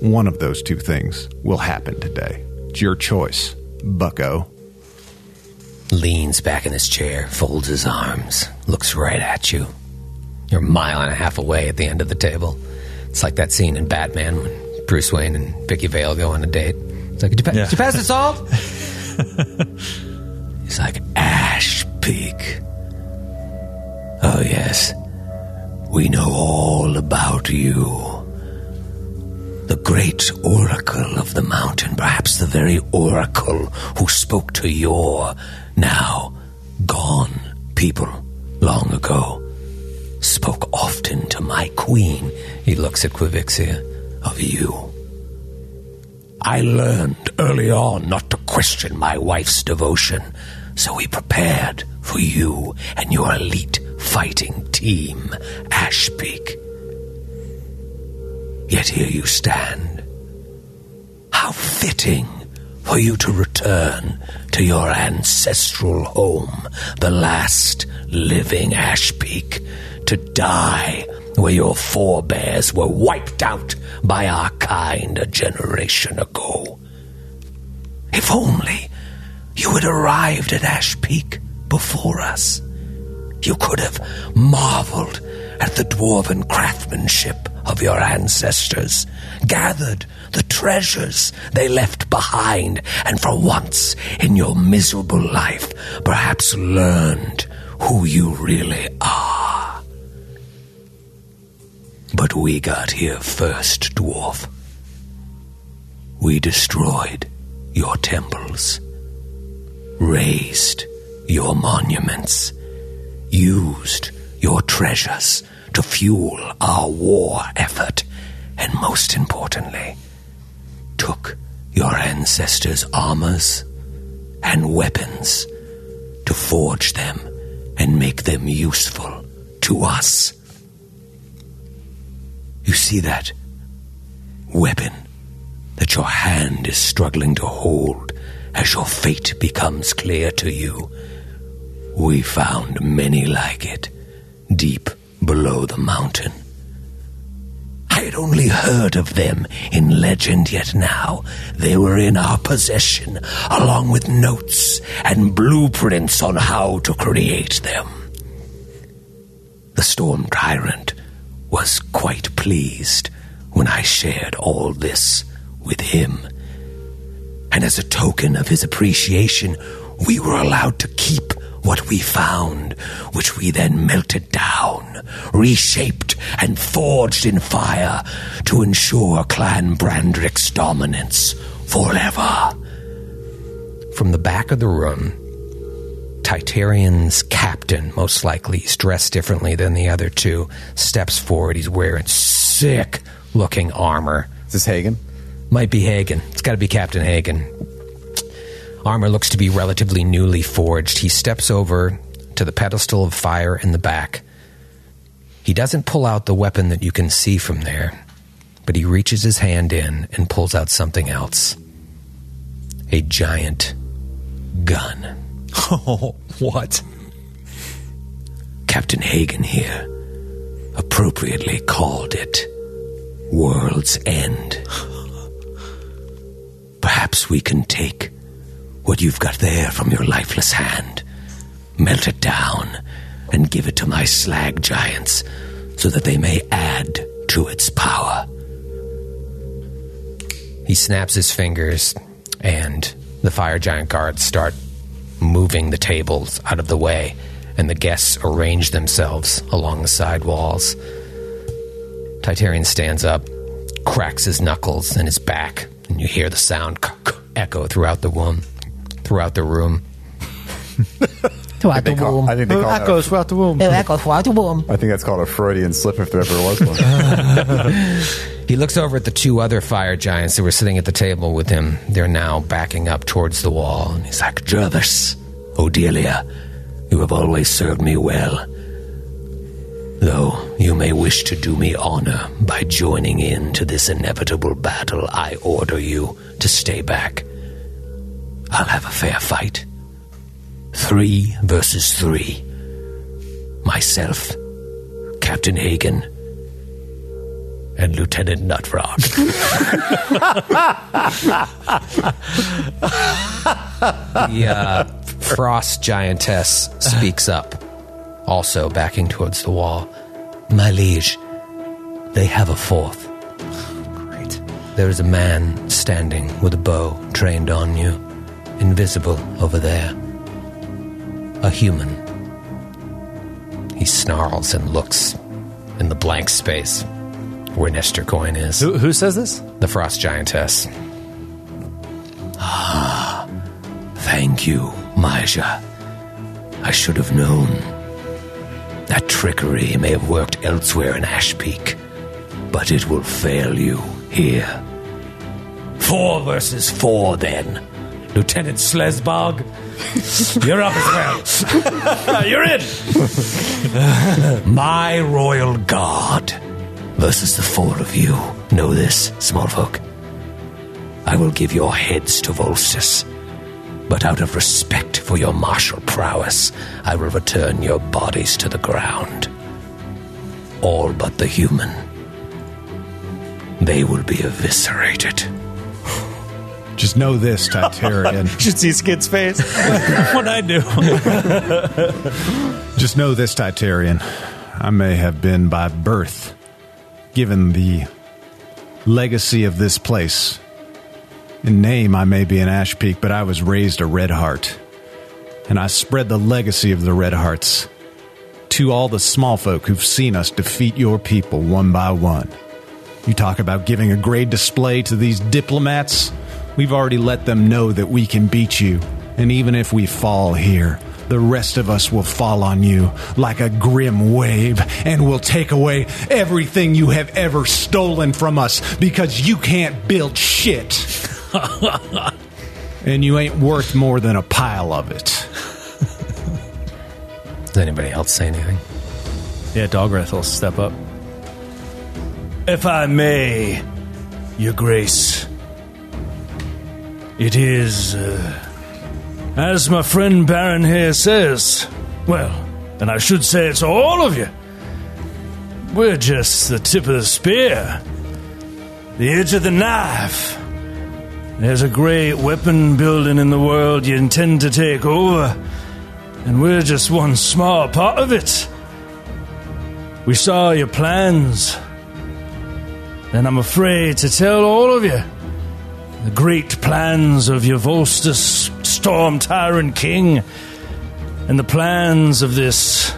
One of those two things will happen today. It's your choice, bucko. Leans back in his chair, folds his arms, looks right at you. You're a mile and a half away at the end of the table. It's like that scene in Batman when Bruce Wayne and Vicky Vale go on a date. It's like, did you, pa- yeah. did you pass the salt? He's like, Ash Peak. Oh, yes. We know all about you. The great oracle of the mountain, perhaps the very oracle who spoke to your now gone people long ago, spoke often to my queen. He looks at Quvixia. Of you. I learned early on not to question my wife's devotion, so we prepared for you and your elite fighting team, Ash Peak. Yet here you stand. How fitting for you to return to your ancestral home, the last living Ash Peak, to die where your forebears were wiped out by our kind a generation ago. If only you had arrived at Ash Peak before us, you could have marveled at the dwarven craftsmanship of your ancestors, gathered the treasures they left behind, and for once in your miserable life, perhaps learned who you really are. But we got here first, dwarf. We destroyed your temples, razed your monuments, used your treasures to fuel our war effort, and most importantly, took your ancestors' armors and weapons to forge them and make them useful to us. You see that weapon that your hand is struggling to hold as your fate becomes clear to you? We found many like it deep below the mountain. I had only heard of them in legend, yet now they were in our possession, along with notes and blueprints on how to create them. The Storm Tyrant was quite pleased when I shared all this with him, and as a token of his appreciation, we were allowed to keep what we found, which we then melted down, reshaped, and forged in fire to ensure Clan Brandrick's dominance forever. From the back of the room, Tytarian's captain, most likely he's dressed differently than the other two, steps forward. He's wearing sick-looking armor. Is this Hagen? Might be Hagen. It's got to be Captain Hagen. Armor looks to be relatively newly forged. He steps over to the pedestal of fire in the back. He doesn't pull out the weapon that you can see from there, but he reaches his hand in and pulls out something else. A giant gun. Oh, what? Captain Hagen here appropriately called it World's End. Perhaps we can take what you've got there from your lifeless hand, melt it down, and give it to my slag giants so that they may add to its power. He snaps his fingers, and the fire giant guards start moving the tables out of the way, and the guests arrange themselves along the side walls. Tytarian stands up, cracks his knuckles in his back, and you hear the sound echo throughout the room. Throughout the room. Throughout the room. I think they call it echoes throughout the room. Echoes throughout the room. I think that's called a Freudian slip if there ever was one. He looks over at the two other fire giants who were sitting at the table with him. They're now backing up towards the wall, and he's like, "Jervis, Odelia, you have always served me well, though you may wish to do me honor by joining in to this inevitable battle. I order you to stay back. I'll have a fair fight. Three versus three. Myself, Captain Hagen, and Lieutenant Nutrock." The uh, frost giantess speaks up, also backing towards the wall. "My liege, they have a fourth. Great. There is a man standing with a bow trained on you, invisible over there. A human." He snarls and looks in the blank space where Nestor Coyne is. Who, who says this? The frost giantess. "Ah, thank you, Maja. I should have known. That trickery may have worked elsewhere in Ash Peak, but it will fail you here. Four versus four, then. Lieutenant Schlesbog, you're up as well. You're in. My royal guard versus the four of you. Know this, small folk. I will give your heads to Volstice, but out of respect for your martial prowess, I will return your bodies to the ground. All but the human. They will be eviscerated. Just know this, Tytarian." You should see Skid's face. What I do. "Just know this, Tytarian. I may have been by birth given the legacy of this place. In name, I may be an Ash Peak, but I was raised a Red Heart, and I spread the legacy of the Red Hearts to all the small folk who've seen us defeat your people one by one. You talk about giving a great display to these diplomats. We've already let them know that we can beat you, and even if we fall here, the rest of us will fall on you like a grim wave and will take away everything you have ever stolen from us because you can't build shit. And you ain't worth more than a pile of it." Does anybody else say anything? Yeah, Dalgraith will step up. "If I may, Your Grace, it is... Uh... as my friend Baron here says, well, and I should say it's all of you, we're just the tip of the spear, the edge of the knife. There's a great weapon building in the world you intend to take over, and we're just one small part of it. We saw your plans, and I'm afraid to tell all of you, the great plans of your Volstis Storm Tyrant King, and the plans of this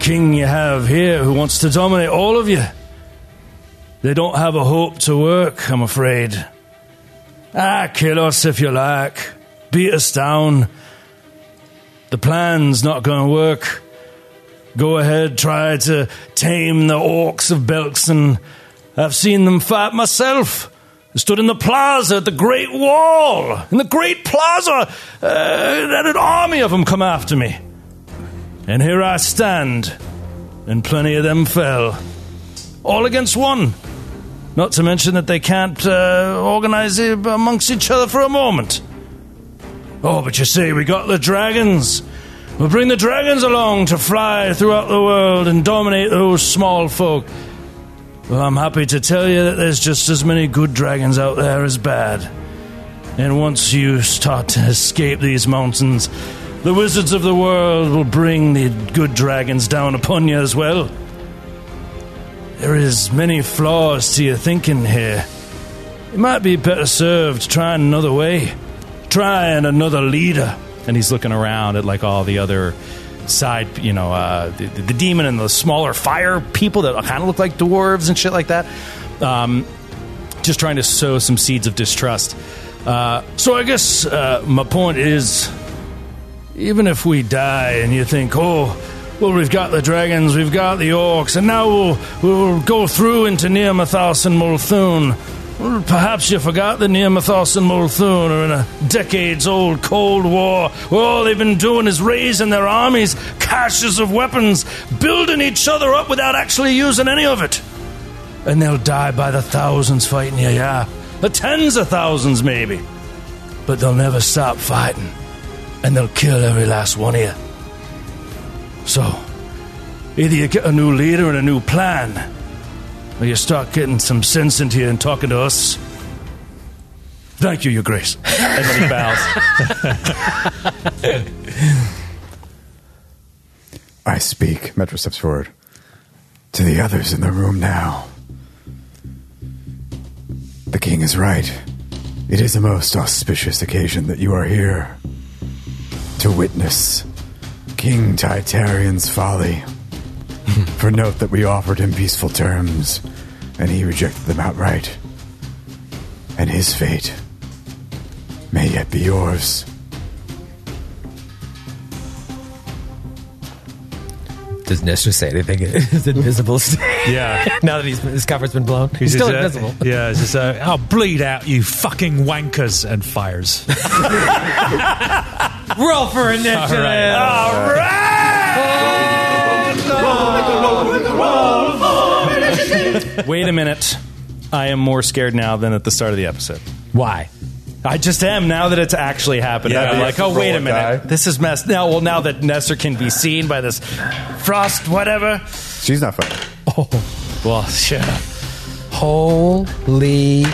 king you have here who wants to dominate all of you. They don't have a hope to work, I'm afraid. Ah, kill us if you like. Beat us down. The plan's not going to work. Go ahead, try to tame the orcs of Belkson. I've seen them fight myself. Stood in the plaza at the Great Wall. In the Great Plaza, uh, and an army of them come after me. And here I stand, and plenty of them fell. All against one. Not to mention that they can't uh, organize amongst each other for a moment. Oh, but you see, we got the dragons. We'll bring the dragons along to fly throughout the world and dominate those small folk. Well, I'm happy to tell you that there's just as many good dragons out there as bad. And once you start to escape these mountains, the wizards of the world will bring the good dragons down upon you as well. There is many flaws to your thinking here. You might be better served trying another way. Trying another leader. And he's looking around at, like, all the other side, you know, uh, the, the demon and the smaller fire people that kind of look like dwarves and shit like that. Um, just trying to sow some seeds of distrust. Uh, so I guess uh, my point is, even if we die and you think, oh, well, we've got the dragons, we've got the orcs, and now we'll, we'll go through into Nirmathas and Molthune. Well, perhaps you forgot that Nirmathas and Molthune are in a decades-old Cold War where all they've been doing is raising their armies, caches of weapons, building each other up without actually using any of it. And they'll die by the thousands fighting you, yeah. The tens of thousands, maybe. But they'll never stop fighting. And they'll kill every last one of you. So, either you get a new leader and a new plan, or you start getting some sense into you and talking to us. Thank you, Your Grace. And then he bows. I speak. Metra steps forward. To the others in the room now. The king is right. It is a most auspicious occasion that you are here to witness King Tytarian's folly. For note that we offered him peaceful terms, and he rejected them outright. And his fate may yet be yours. Does Nestor say anything? It's invisible. Yeah. Now that he's, his cover's been blown, he's, he's still just, invisible. Uh, yeah, it's just, uh, I'll bleed out, you fucking wankers, and fires. Roll for initiative. All right. All right. All right. Wait a minute. I am more scared now than at the start of the episode. Why? I just am now that it's actually happened. Yeah, I'd be like, oh, wait a minute. Die. This is messed. Now, well, now that Nestor can be seen by this frost, whatever. She's not funny. Oh, well, shit. Holy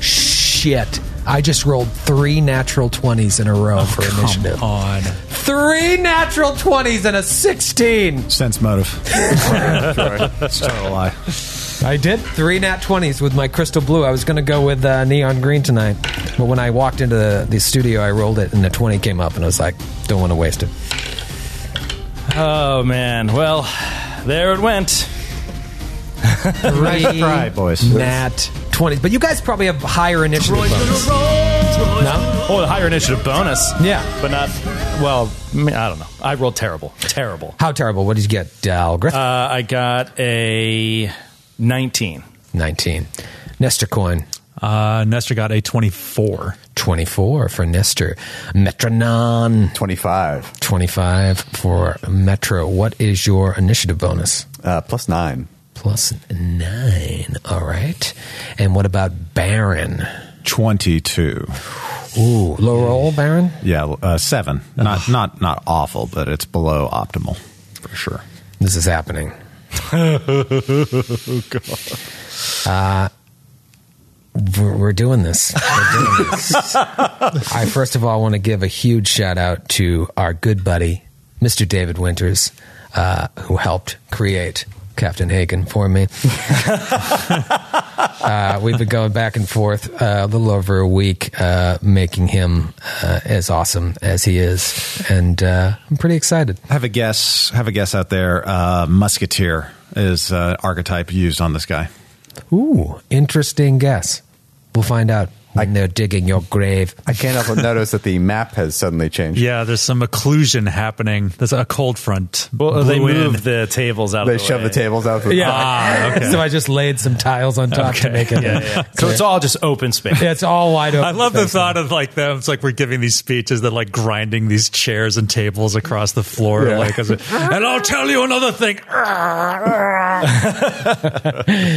shit. I just rolled three natural twenties in a row oh, for come initiative. On. Three natural twenties and a sixteen. Sense motive. It's total lie. I did three nat twenties with my crystal blue. I was going to go with uh, neon green tonight, but when I walked into the, the studio, I rolled it, and the twenty came up, and I was like, "Don't want to waste it." Oh man! Well, there it went. Nice try, boys. Nat twenties, but you guys probably have higher initiative bonus. No, oh, the higher initiative bonus. Yeah, but not. Well, I don't know. I rolled terrible. Terrible. How terrible? What did you get, Dalgraith? Uh, I got a nineteen. nineteen. Nestor Coyne. Uh, Nestor got a twenty-four. twenty-four for Nestor. Metra Narn. twenty-five. twenty-five for Metra. What is your initiative bonus? Uh, plus nine. Plus nine. All right. And what about Baron? twenty-two. Ooh, low roll, Baron? Yeah, uh, seven. Not, not, not awful, but it's below optimal for sure. This is happening. Oh, God. Uh, we're, we're doing this. We're doing this. I first of all want to give a huge shout out to our good buddy, Mister David Winters, uh, who helped create Captain Hagen for me. uh, we've been going back and forth uh, a little over a week, uh, making him uh, as awesome as he is, and uh, I'm pretty excited. Have a guess. Have a guess out there. Uh, Musketeer is uh, archetype used on this guy. Ooh, interesting guess. We'll find out when I, they're digging your grave. I can't help but notice that the map has suddenly changed. Yeah, there's some occlusion happening. There's a cold front. Well, they moved the tables out of the way. They shoved the tables out of the way. Yeah. Ah, okay. So I just laid some tiles on top okay. to make it. Yeah, yeah. So it's all just open space. Yeah, it's all wide open. I love the thought of like them. It's like we're giving these speeches that like grinding these chairs and tables across the floor. Yeah. Like, and I'll tell you another thing.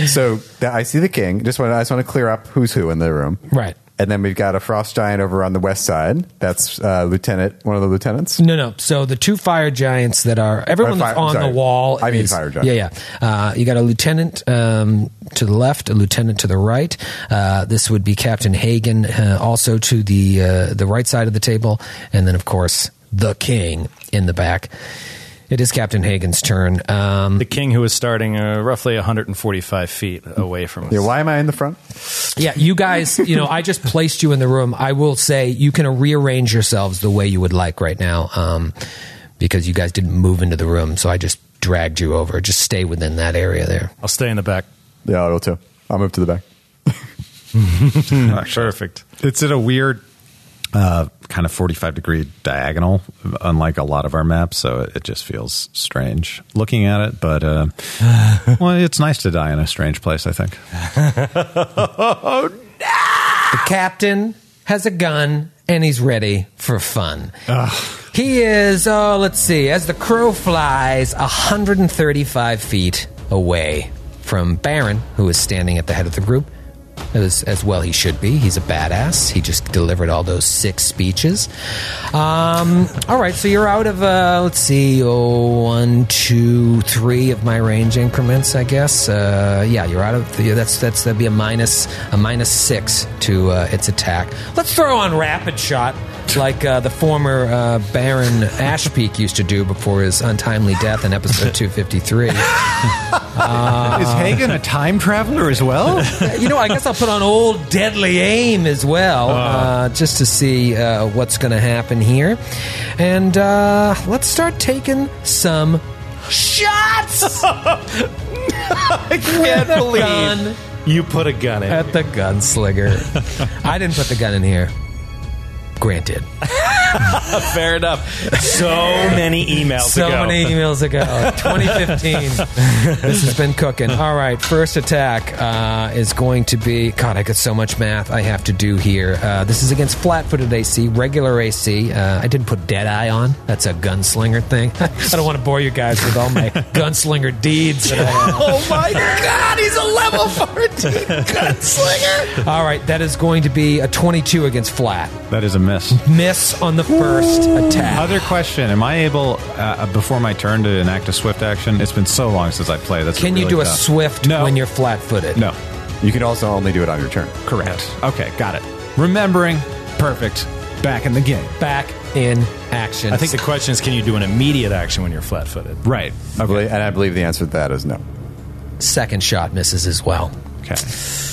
So I see the king. Just want I just want to clear up who's who in the room. Right. And then we've got a frost giant over on the west side. That's uh, lieutenant, one of the lieutenants. No, no. So the two fire giants that are everyone fire, that's on sorry. the wall. I mean, is, fire giant. Yeah, yeah. Uh, you got a lieutenant um, to the left, a lieutenant to the right. Uh, this would be Captain Hagen, uh, also to the uh, the right side of the table, and then of course the king in the back. It is Captain Hagen's turn. Um, the king who is starting uh, roughly one hundred forty-five feet away from us. Yeah, why am I in the front? Yeah, you guys, you know, I just placed you in the room. I will say you can rearrange yourselves the way you would like right now um, because you guys didn't move into the room, so I just dragged you over. Just stay within that area there. I'll stay in the back. Yeah, I will too. I'll move to the back. Perfect. It's in a weird... Uh, kind of forty-five degree diagonal, unlike a lot of our maps, so it, it just feels strange looking at it, but uh, well, it's nice to die in a strange place, I think. Oh, no! The captain has a gun, and he's ready for fun. Ugh. He is, oh, let's see, as the crow flies one hundred thirty-five feet away from Baron, who is standing at the head of the group. As, as well he should be. He's a badass. He just delivered all those six speeches. Um, all right, so you're out of, uh, let's see, oh, one, two, three of my range increments, I guess. Uh, yeah, you're out of, the, that's, that's, that'd be a minus, a minus six to uh, its attack. Let's throw on rapid shot, like uh, the former uh, Baron Ashpeak used to do before his untimely death in episode two fifty-three. Uh, is Hagen a time traveler as well? You know, I guess I'll put on old deadly aim as well, uh, uh, just to see uh, what's going to happen here. And uh, let's start taking some shots! I can't believe gun. You put a gun in. At here. The gunslinger. I didn't put the gun in here. Granted. Fair enough. So many emails so ago. So many emails ago. twenty fifteen. This has been cooking. All right. First attack uh, is going to be... God, I got so much math I have to do here. Uh, this is against flat-footed A C, regular A C. Uh, I didn't put Deadeye on. That's a gunslinger thing. I don't want to bore you guys with all my gunslinger deeds. That I have. Oh, my God. He's a level fourteen gunslinger. All right. That is going to be a twenty-two against flat. That is a miss. Miss on the first attack. Other question. Am I able, uh, before my turn, to enact a swift action? It's been so long since I played. That's Can really you do tough. a swift no. when you're flat-footed? No. You can also only do it on your turn. Correct. Okay, got it. Remembering. Perfect. Back in the game. Back in action. I think the question is, can you do an immediate action when you're flat-footed? Right. I believe, and I believe the answer to that is no. Second shot misses as well. Okay.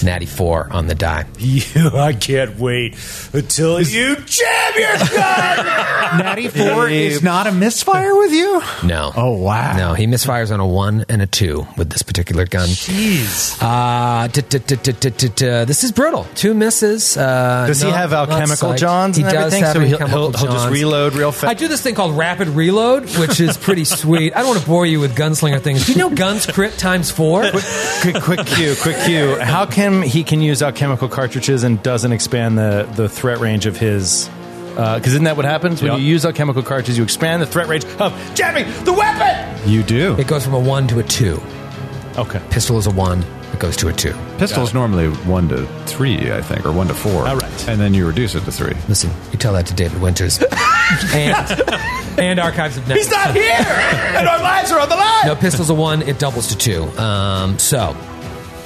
Natty four on the die. You, I can't wait until you jam your gun! Natty four is not a misfire with you? No. Oh, wow. No, he misfires on a one and a two with this particular gun. Jeez. Uh, da, da, da, da, da, da. This is brutal. Two misses. Uh, does not, he have alchemical johns and he everything? Does have so he'll, he'll, he'll just reload real fast. I do this thing called rapid reload, which is pretty sweet. I don't want to bore you with gunslinger things. Do you know guns crit times four? quick, quick, quick cue, quick cue. How come he can use alchemical cartridges and doesn't expand the, the threat range of his... Because uh, isn't that what happens? When yep. you use alchemical cartridges, you expand the threat range of jamming the weapon! You do. It goes from a one to a two. Okay. Pistol is a one. It goes to a two. Pistol is normally one to three, I think, or one to four. All right. And then you reduce it to three. Listen, you tell that to David Winters. and, and Archives of... Net. He's not here! And our lives are on the line! No, pistol's a one. It doubles to two. Um, so...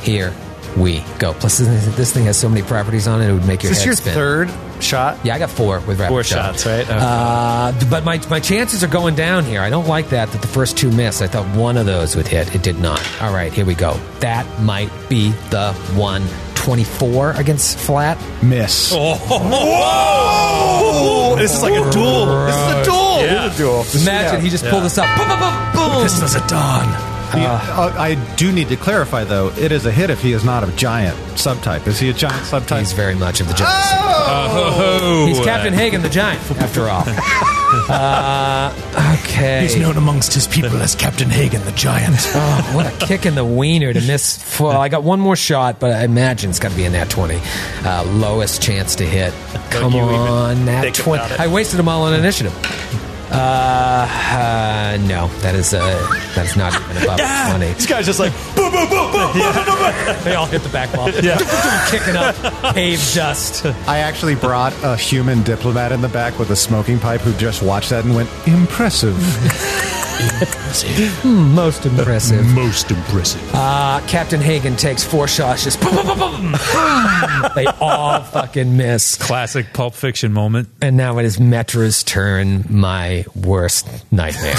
Here we go. Plus, this thing has so many properties on it, it would make your Is this head your spin. Third shot? Yeah, I got four with rapid four shot. shots, right? Okay. Uh, but my my chances are going down here. I don't like that, that the first two missed. I thought one of those would hit. It did not. All right, here we go. That might be the one. twenty-four against flat. Miss. Oh. Whoa! This is like a duel. This is a duel. Yeah. It is a duel. Imagine yeah. he just yeah. pulled this up. Boom, boom, boom. This is a dawn. The, uh, I do need to clarify, though, it is a hit if he is not a giant subtype. Is he a giant subtype? He's very much of the giant oh! subtype. Oh! He's Captain Hagen the Giant, after all. uh, okay. He's known amongst his people as Captain Hagen the Giant. Oh, what a kick in the wiener to miss. Well, I got one more shot, but I imagine it's got to be a nat twenty. Uh, lowest chance to hit. Come on, nat twenty. I wasted them all on initiative. Uh, uh no, that is uh, that is not even above ah, twenty. This guy's just like boom, boom, boom, boom, boom, boom, boom. They all hit the back wall, yeah, kicking up paved dust. I actually brought a human diplomat in the back with a smoking pipe who just watched that and went impressive. Impressive. Most impressive. Most impressive. Uh, Captain Hagen takes four shots. Just boom, boom, boom, boom. They all fucking miss. Classic Pulp Fiction moment. And now it is Metra's turn. My worst nightmare.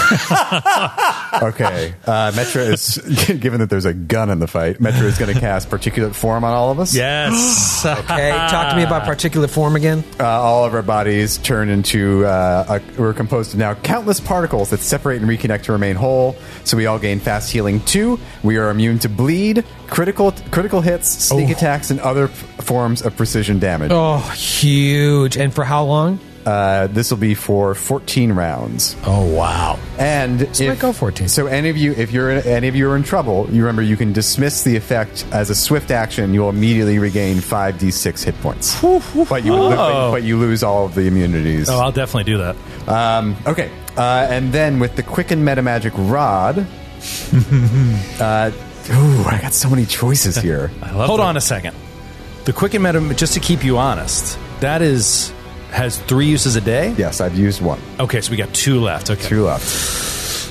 Okay. Uh, Metra is, given that there's a gun in the fight, Metra is going to cast Particulate Form on all of us. Yes. Okay. Talk to me about Particulate Form again. Uh, all of our bodies turn into, uh, a, we're composed of now countless particles that separate and reconnect to remain whole, so we all gain fast healing two. We are immune to bleed, critical critical hits, sneak oh. attacks, and other f- forms of precision damage. Oh, huge. And for how long? Uh, this will be for fourteen rounds. Oh, wow. And so if, might go fourteen. So any of you, if you're in, any of you are in trouble, you remember you can dismiss the effect as a swift action. You'll immediately regain five d six hit points. But you, will oh. lo- but you lose all of the immunities. Oh, I'll definitely do that. Um, okay. Uh, and then with the Quicken Metamagic Rod... uh, ooh, I got so many choices here. I love Hold that. on a second. The Quicken Metam... Just to keep you honest, that is... Has three uses a day? Yes, I've used one. Okay, so we got two left. Okay. Two left.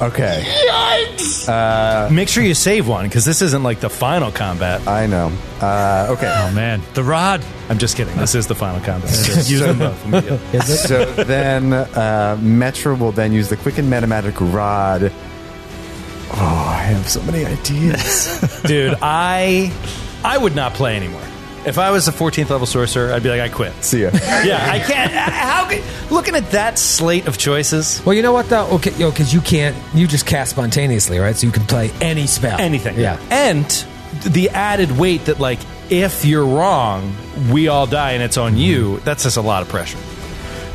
Okay. Yikes! Uh, Make sure you save one, because this isn't like the final combat. I know. Uh, okay. Oh, man. The rod. I'm just kidding. This is the final combat. Use so, them both immediately. Is it? So then uh, Metra will then use the Quicken Metamagic Rod. Oh, I have so many ideas. Dude, I I would not play anymore. If I was a fourteenth level sorcerer, I'd be like, I quit. See ya. Yeah, I can't. How can, looking at that slate of choices. Well, you know what, though? Okay, yo, because you can't. You just cast spontaneously, right? So you can play any spell. Anything. Yeah. And the added weight that, like, if you're wrong, we all die and it's on you. That's just a lot of pressure.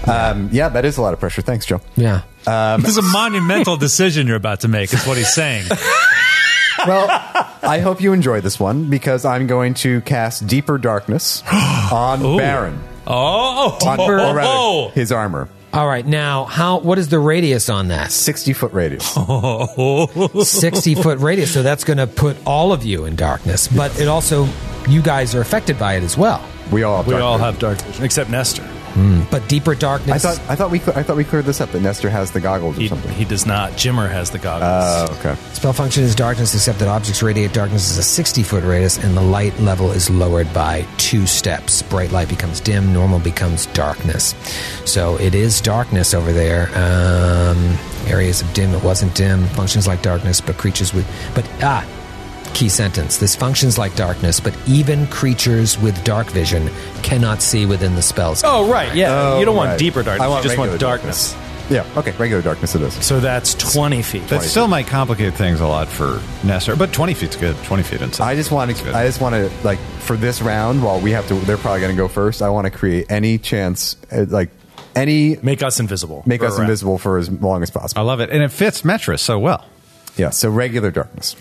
Um, yeah, that is a lot of pressure. Thanks, Joe. Yeah. Um, this is a monumental decision you're about to make, is what he's saying. Well, I hope you enjoy this one, because I'm going to cast Deeper Darkness on Ooh. Baron. Oh! On, oh, oh, oh. His armor. All right, now, how? What is the radius on that? sixty-foot radius. sixty-foot radius, so that's going to put all of you in darkness, but yes. It also, you guys are affected by it as well. We all have, we dark, all vision. have dark vision, except Nestor. Mm. But Deeper Darkness. I thought I thought we I thought we cleared this up. That Nestor has the goggles or he, something. He does not. Jimmer has the goggles. Oh, uh, okay. Spell function is darkness, except that objects radiate darkness is a sixty-foot radius, and the light level is lowered by two steps. Bright light becomes dim. Normal becomes darkness. So it is darkness over there. Um, areas of dim. It wasn't dim. Functions like darkness, but creatures with but ah. Key sentence. This functions like darkness, but even creatures with dark vision cannot see within the spell's. Oh, right, yeah. Oh, you don't right. want deeper darkness. I want you just want darkness. darkness. Yeah, okay, regular darkness it is. So that's twenty feet. That twenty still feet. might complicate things a lot for Nestor, but twenty feet's good. twenty feet inside. I just want to, I just want to, like, for this round, while we have to, they're probably going to go first, I want to create any chance, like, any... Make us invisible. Make us invisible for as long as possible. I love it, and it fits Metra so well. Yeah, so regular darkness.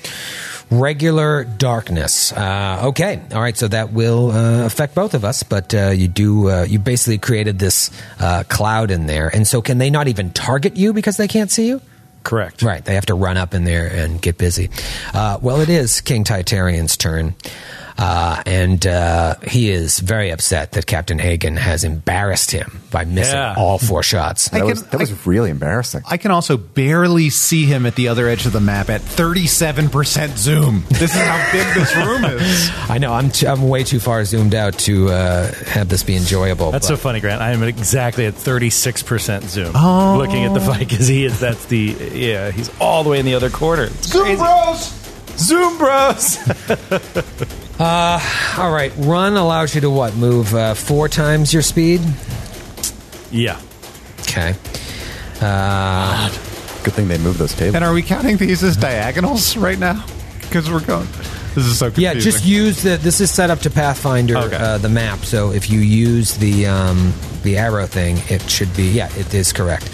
Regular darkness. Uh, okay. All right. So that will uh, affect both of us, but uh, you do, uh, you basically created this uh, cloud in there. And so can they not even target you because they can't see you? Correct. Right. They have to run up in there and get busy. Uh, well, it is King Tytarian's turn. Uh, and uh, he is very upset that Captain Hagen has embarrassed him by missing yeah. all four shots. That, can, was, that I, was really embarrassing. I can also barely see him at the other edge of the map at thirty-seven percent zoom. This is how big this room is. I know. I'm too, I'm way too far zoomed out to uh, have this be enjoyable. That's but. so funny, Grant. I am exactly at thirty-six percent zoom oh. looking at the fight because he is. That's the yeah. He's all the way in the other corner. It's zoom crazy. bros. Zoom bros. Uh, all right. Run allows you to what? Move uh, four times your speed? Yeah. Okay. Uh, Good thing they moved those tables. And are we counting these as diagonals right now? Because we're going... This is so confusing. Yeah, just use the... This is set up to Pathfinder, okay. uh, the map, so if you use the um, the arrow thing, it should be... Yeah, it is correct.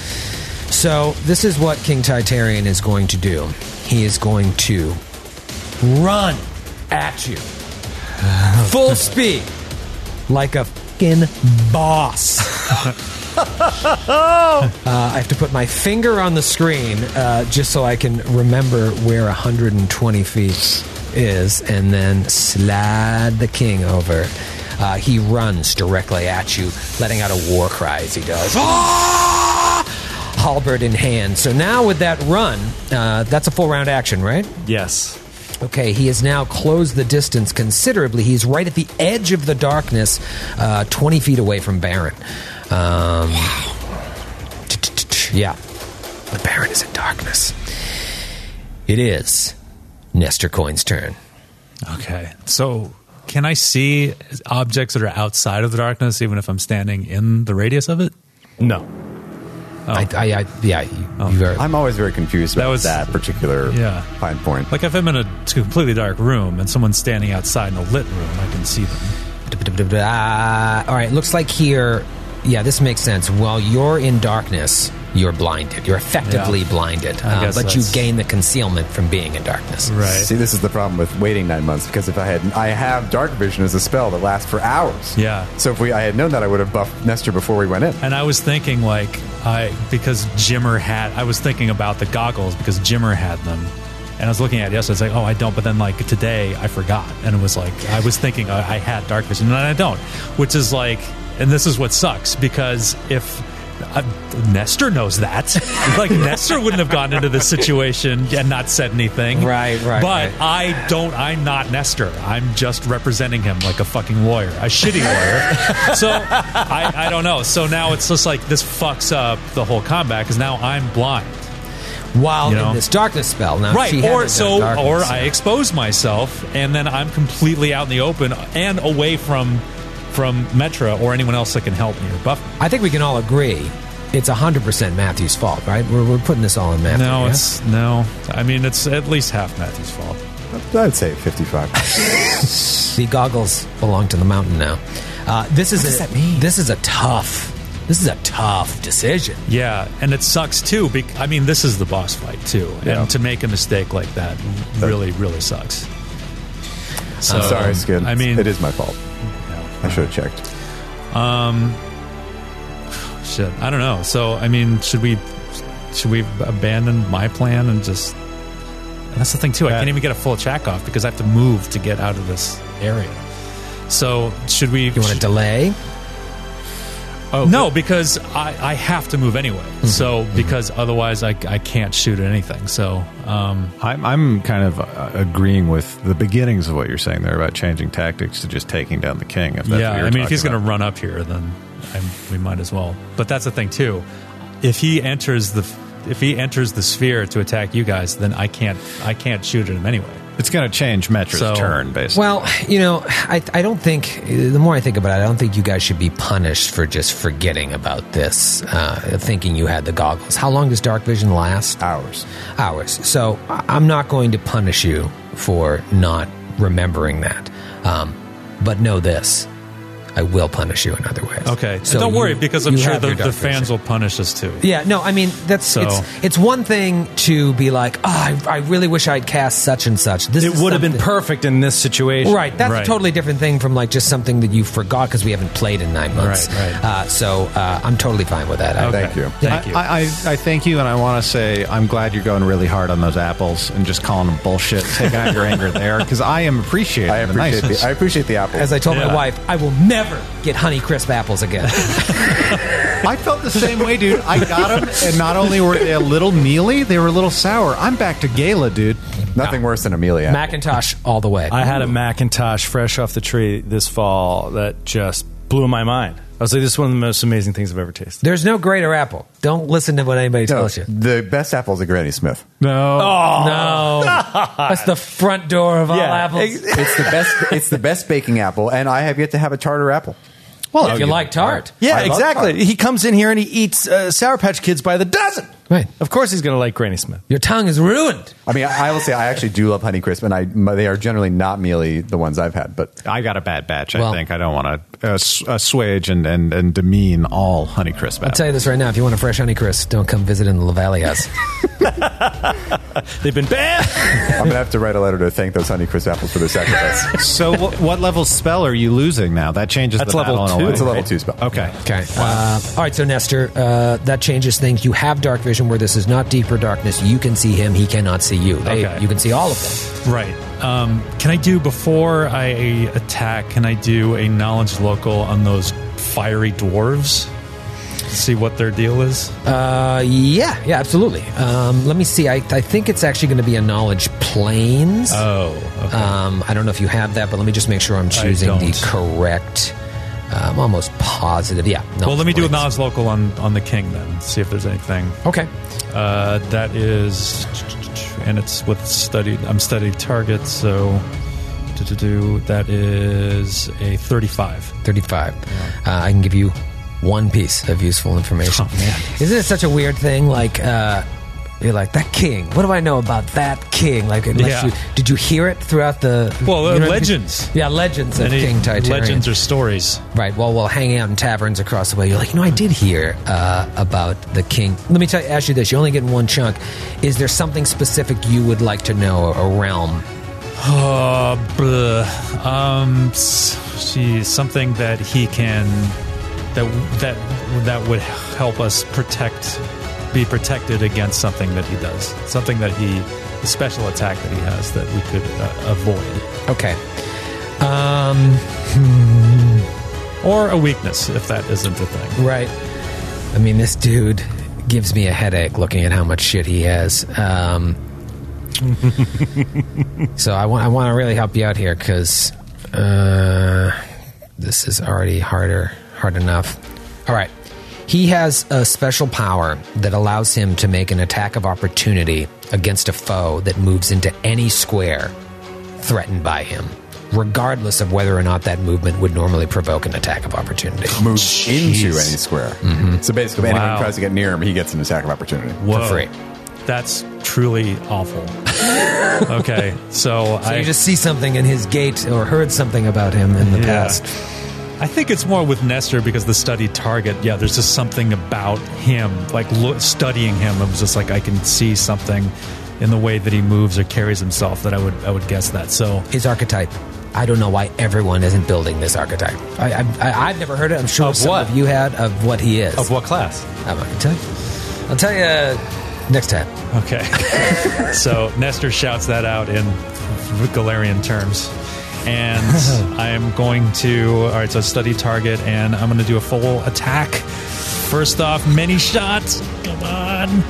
So this is what King Tytarian is going to do. He is going to run at you. Full speed. Like a fucking boss. uh, I have to put my finger on the screen uh, just so I can remember where one hundred twenty feet is, and then slide the king over. Uh, he runs directly at you, letting out a war cry as he does. Ah! Halberd in hand. So now with that run, uh, that's a full round action, right? Yes. Okay, he has now closed the distance considerably. He's right at the edge of the darkness, uh, twenty feet away from Baron. Um, wow. Yeah. The Baron is in darkness. It is Nestor Coyne's turn. Okay, so can I see objects that are outside of the darkness, even if I'm standing in the radius of it? No. Oh. I, I, I, yeah, you, oh. you are, I'm always very confused about that, was, that particular yeah. fine point. Like if I'm in a completely dark room and someone's standing outside in a lit room, I can see them. Uh, all right, looks like here, yeah, this makes sense. While you're in darkness, you're blinded. You're effectively yeah. blinded, uh, but that's... you gain the concealment from being in darkness. Right. See, this is the problem with waiting nine months, because if I had, I have dark vision as a spell that lasts for hours. Yeah. So if we, I had known that, I would have buffed Nestor before we went in. And I was thinking, like, I because Jimmer had, I was thinking about the goggles because Jimmer had them. And I was looking at it yesterday, I was like, oh, I don't. But then, like, today, I forgot. And it was like, I was thinking uh, I had dark vision, and I don't. Which is like, and this is what sucks, because if... Uh, Nestor knows that. Like, Nestor wouldn't have gone into this situation and not said anything. Right, right. But right. I don't, I'm not Nestor. I'm just representing him like a fucking lawyer, a shitty lawyer. So, I, I don't know. So now it's just like this fucks up the whole combat because now I'm blind. While you know? in this darkness spell. Now, right, she or, so, darkness, or so. I expose myself and then I'm completely out in the open and away from. from Metra or anyone else that can help me or buff me. I think we can all agree it's one hundred percent Matthew's fault, right? We're, we're putting this all on Matthew. No, yeah? it's... No. I mean, it's at least half Matthew's fault. I'd say fifty-five. The goggles belong to the mountain now. Uh, this is what a, does that mean? This is a tough... This is a tough decision. Yeah, and it sucks, too. Be- I mean, this is the boss fight, too. Yeah. And to make a mistake like that really, really sucks. So, I'm sorry, Skin. I mean... It is my fault. I should have checked. Um, shit, I don't know. So, I mean, should we should we abandon my plan and just... And that's the thing, too. Yeah. I can't even get a full check off because I have to move to get out of this area. So, should we... You want to should... delay? Oh, no, but... because I, I have to move anyway. Mm-hmm. So, because mm-hmm. otherwise I, I can't shoot at anything. So, um... I'm, I'm kind of uh, agreeing with the beginnings of what you're saying there about changing tactics to just taking down the king. If that's yeah, I mean, if he's going to run up here, then I'm, we might as well. But that's the thing, too. If he enters the if he enters the sphere to attack you guys, then I can't I can't shoot at him anyway. It's going to change Metra's so, turn, basically. Well, you know, I, I don't think, the more I think about it, I don't think you guys should be punished for just forgetting about this, uh, thinking you had the goggles. How long does dark vision last? Hours. Hours. So I'm not going to punish you for not remembering that. Um, but know this, I will punish you in other ways. Okay. So don't you, worry, because I'm sure the, the fans vision. will punish us too. Yeah, no, I mean, that's so. it's, it's one thing to be like, oh, I, I really wish I'd cast such and such. This It would have been perfect in this situation. Right, that's right. a totally different thing from like just something that you forgot because we haven't played in nine months. Right, right. Uh, so uh, I'm totally fine with that. Okay. Thank you. Thank you. I, I, I thank you, and I want to say I'm glad you're going really hard on those apples and just calling them bullshit, taking out your anger there, because I am appreciating I appreciate the niceness. The, I appreciate the apples. As I told yeah. my wife, I will never Never get Honeycrisp apples again. I felt the same way, dude. I got them, and not only were they a little mealy, they were a little sour. I'm back to Gala, dude. Nothing no. worse than a mealy apple. Macintosh all the way. I had a Macintosh fresh off the tree this fall that just blew my mind. I was like, this is one of the most amazing things I've ever tasted. There's no greater apple. Don't listen to what anybody no, tells you. The best apple is a Granny Smith. No. Oh, no. God. That's the front door of yeah. all apples. It's the best It's the best baking apple, and I have yet to have a tartar apple. Well, if you like tart. tart. Yeah, I exactly. Tart. He comes in here and he eats uh, Sour Patch Kids by the dozen. Right. Of course he's going to like Granny Smith. Your tongue is ruined. I mean, I, I will say I actually do love Honeycrisp, and I my, they are generally not mealy, the ones I've had. But I got a bad batch, well, I think. I don't want to uh, assuage and, and, and demean all Honeycrisp. I'll battle. Tell you this right now. If you want a fresh Honeycrisp, don't come visit in the La Valley House. They've been banned. I'm going to have to write a letter to thank those Honeycrisp apples for their sacrifice. So what, what level spell are you losing now? That changes That's the level two. It's a level right? two spell. Okay. Okay. Wow. Uh, all right, so Nestor, uh, that changes things. You have dark vision. Where this is not deeper darkness, you can see him, he cannot see you. They, okay. You can see all of them. Right. Um, can I do, before I attack, can I do a knowledge local on those fiery dwarves? See what their deal is? Uh, yeah, yeah, absolutely. Um, let me see. I, I think it's actually going to be a knowledge planes. Oh, okay. Um, I don't know if you have that, but let me just make sure I'm choosing the correct... Uh, I'm almost positive. Yeah. Well, let me do a knowledge local on, on the king then. See if there's anything. Okay. Uh, that is, and it's with studied. I'm studied target, so to to do that is a thirty-five. Thirty-five. Yeah. Uh, I can give you one piece of useful information. Oh, man. Isn't it such a weird thing? Like. Uh, You're like, that king. What do I know about that king? Like, unless yeah. you, did you hear it throughout the... Well, uh, you know, legends. Yeah, legends of Any King Tytarian. Legends or stories. Right, well, while hanging out in taverns across the way, you're like, you know, I did hear uh, about the king. Let me tell you, ask you this. You only get one chunk. Is there something specific you would like to know, a realm? Oh, bleh. Um, geez, something that he can... That, that, that would help us protect... be protected against something that he does, something that he, the special attack that he has that we could uh, avoid. Okay. Um, hmm. Or a weakness, if that isn't a thing. Right. I mean, this dude gives me a headache looking at how much shit he has. Um, so I want, I want to really help you out here because uh, this is already harder, hard enough. All right. He has a special power that allows him to make an attack of opportunity against a foe that moves into any square threatened by him, regardless of whether or not that movement would normally provoke an attack of opportunity. Move Jeez. Into any square. Mm-hmm. So basically, if wow. anyone tries to get near him, he gets an attack of opportunity. Whoa. For free. That's truly awful. Okay, so... So I, you just see something in his gait or heard something about him in the yeah. past. I think it's more with Nestor because the studied target, yeah, there's just something about him, like lo- studying him. It was just like I can see something in the way that he moves or carries himself that I would I would guess that. So his archetype. I don't know why everyone isn't building this archetype. I, I, I, I've never heard it. I'm sure of some what? of you had of what he is. Of what class? I'm not going to tell you. I'll tell you next time. Okay. So Nestor shouts that out in Golarion terms. And I am going to... All right, so study target, and I'm going to do a full attack. First off, many shots. Come on.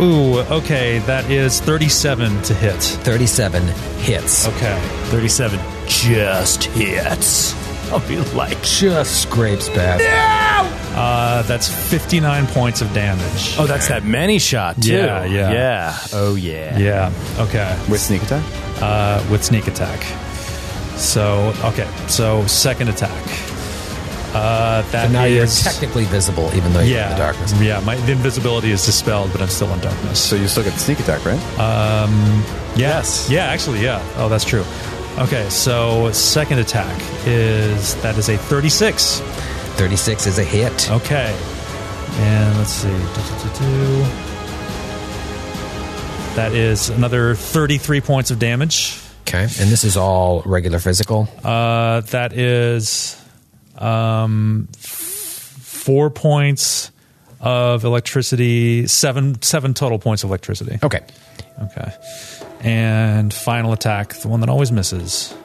Ooh, okay, that is thirty-seven to hit. thirty-seven hits. Okay. thirty-seven just hits. I'll be like... Just scrapes back. No! Uh, that's fifty-nine points of damage. Oh, that's that many shot, too. Yeah, yeah. Yeah. Oh, yeah. Yeah, okay. With sneak attack? Uh, with sneak attack. So, okay. So, second attack. Uh, that so now is, you're technically visible, even though you're yeah, in the darkness. Yeah, my the invisibility is dispelled, but I'm still in darkness. So you still get sneak attack, right? Um, yes. yes. Yeah, actually, yeah. Oh, that's true. Okay, so second attack is... That is a thirty-six. thirty-six is a hit. Okay. And let's see. That is another thirty-three points of damage. Okay, and this is all regular physical? Uh, that is um, four points of electricity, seven seven total points of electricity. Okay. Okay. And final attack, the one that always misses.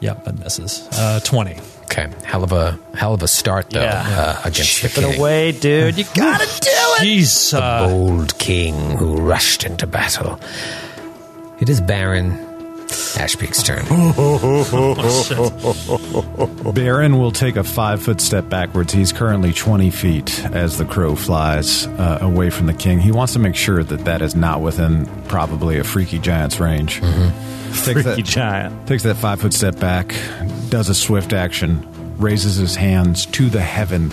Yep, that misses. Uh, twenty. Okay, hell of a hell of a start, though, yeah. uh, against Chip the king. Chip it away, dude. You gotta do it! Jeez, the uh, bold king who rushed into battle. It is Baron... Ashpeak's turn. Oh, Baron will take a five-foot step backwards. He's currently twenty feet as the crow flies uh, away from the king. He wants to make sure that that is not within probably a freaky giant's range. Mm-hmm. Freaky that, giant. Takes that five-foot step back, does a swift action, raises his hands to the heaven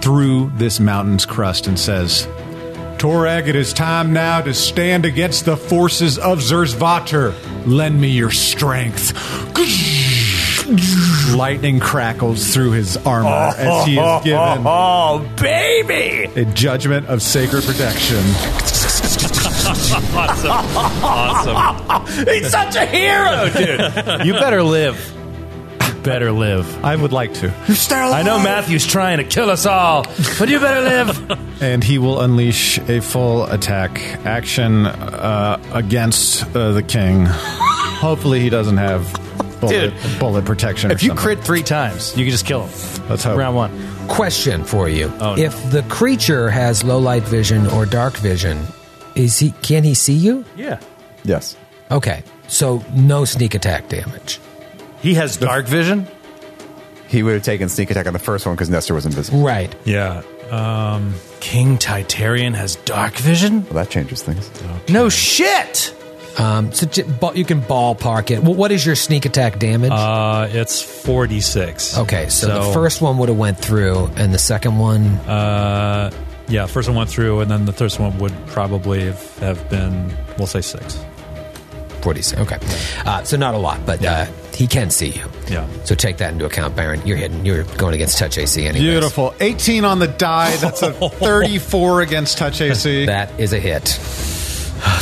through this mountain's crust and says, Torag, it is time now to stand against the forces of Zerzvater. Lend me your strength. Lightning crackles through his armor oh, as he is given... Oh, baby! ...a judgment of sacred protection. Awesome. Awesome. He's such a hero, dude! You better live. Better live. I would like to. You're still alive. I know Matthew's trying to kill us all, but you better live. And he will unleash a full attack action uh, against uh, the king. Hopefully, he doesn't have bullet, bullet protection. If or you something. Crit three times, you can just kill him. Let's hope. Round one. Question for you: oh, If no. the creature has low light vision or dark vision, is he? Can he see you? Yeah. Yes. Okay. So no sneak attack damage. He has dark vision? He would have taken sneak attack on the first one because Nestor was invisible. Right. Yeah. Um, King Tytarian has dark vision? Well, that changes things. Okay. No shit! Um, so you can ballpark it. What is your sneak attack damage? Uh, it's forty-six. Okay, so, so the first one would have went through, and the second one? Uh, yeah, first one went through, and then the third one would probably have been, we'll say six. forty-six. Okay. Uh, so not a lot, but... Yeah. Uh, he can see you. Yeah. So take that into account, Baron. You're hidden. You're going against touch A C anyways. Beautiful. eighteen on the die. That's a thirty-four against touch A C. That is a hit.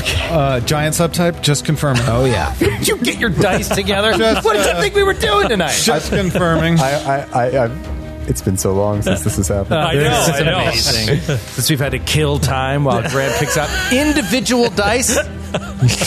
Okay. Uh, giant subtype, just confirming. Oh, yeah. Did you get your dice together? Just, what did you uh, think we were doing tonight? Just confirming. I, I, I, I, it's been so long since this has happened. I know. It's amazing. Since we've had to kill time while Brad picks up individual dice.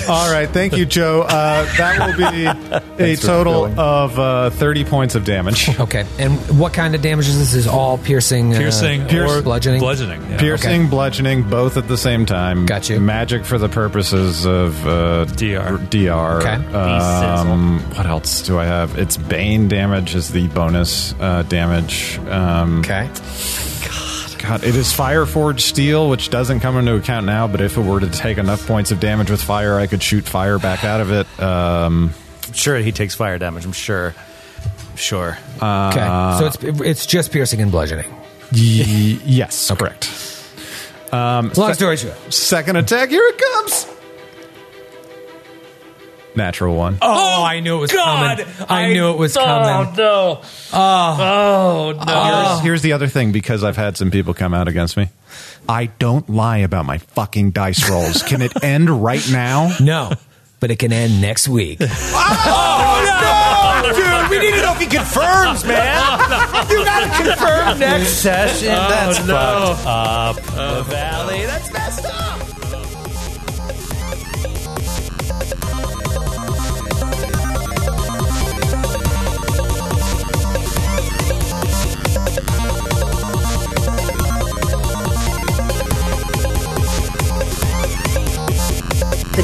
All right, thank you, Joe. Uh, that will be a Thanks total of uh, thirty points of damage. Okay, and what kind of damage is this? Is all piercing, piercing, uh, pierce, or bludgeoning, bludgeoning, yeah. piercing, okay. bludgeoning, both at the same time. Got you. Magic for the purposes of uh, D R. Okay. Um, what else do I have? It's Bane damage is the bonus uh, damage. Um, okay. God, it is Fireforged Steel, which doesn't come into account now, but if it were to take enough points of damage with fire, I could shoot fire back out of it. Um, I'm sure he takes fire damage, I'm sure. Sure. Uh, okay, so it's it's just piercing and bludgeoning. Y- yes, okay. Correct. Um, Long story short. Second attack, here it comes! Natural one. Oh, oh, I knew it was God, coming. I, I knew it was oh, coming. No. Oh, oh no. Oh, no. Here's the other thing, because I've had some people come out against me. I don't lie about my fucking dice rolls. Can it end right now? No, but it can end next week. oh, oh, no, dude. We need to know if he confirms, man. Oh, no. You got to confirm next session. Oh, that's no. fucked up. Oh, the valley. That's messed up. The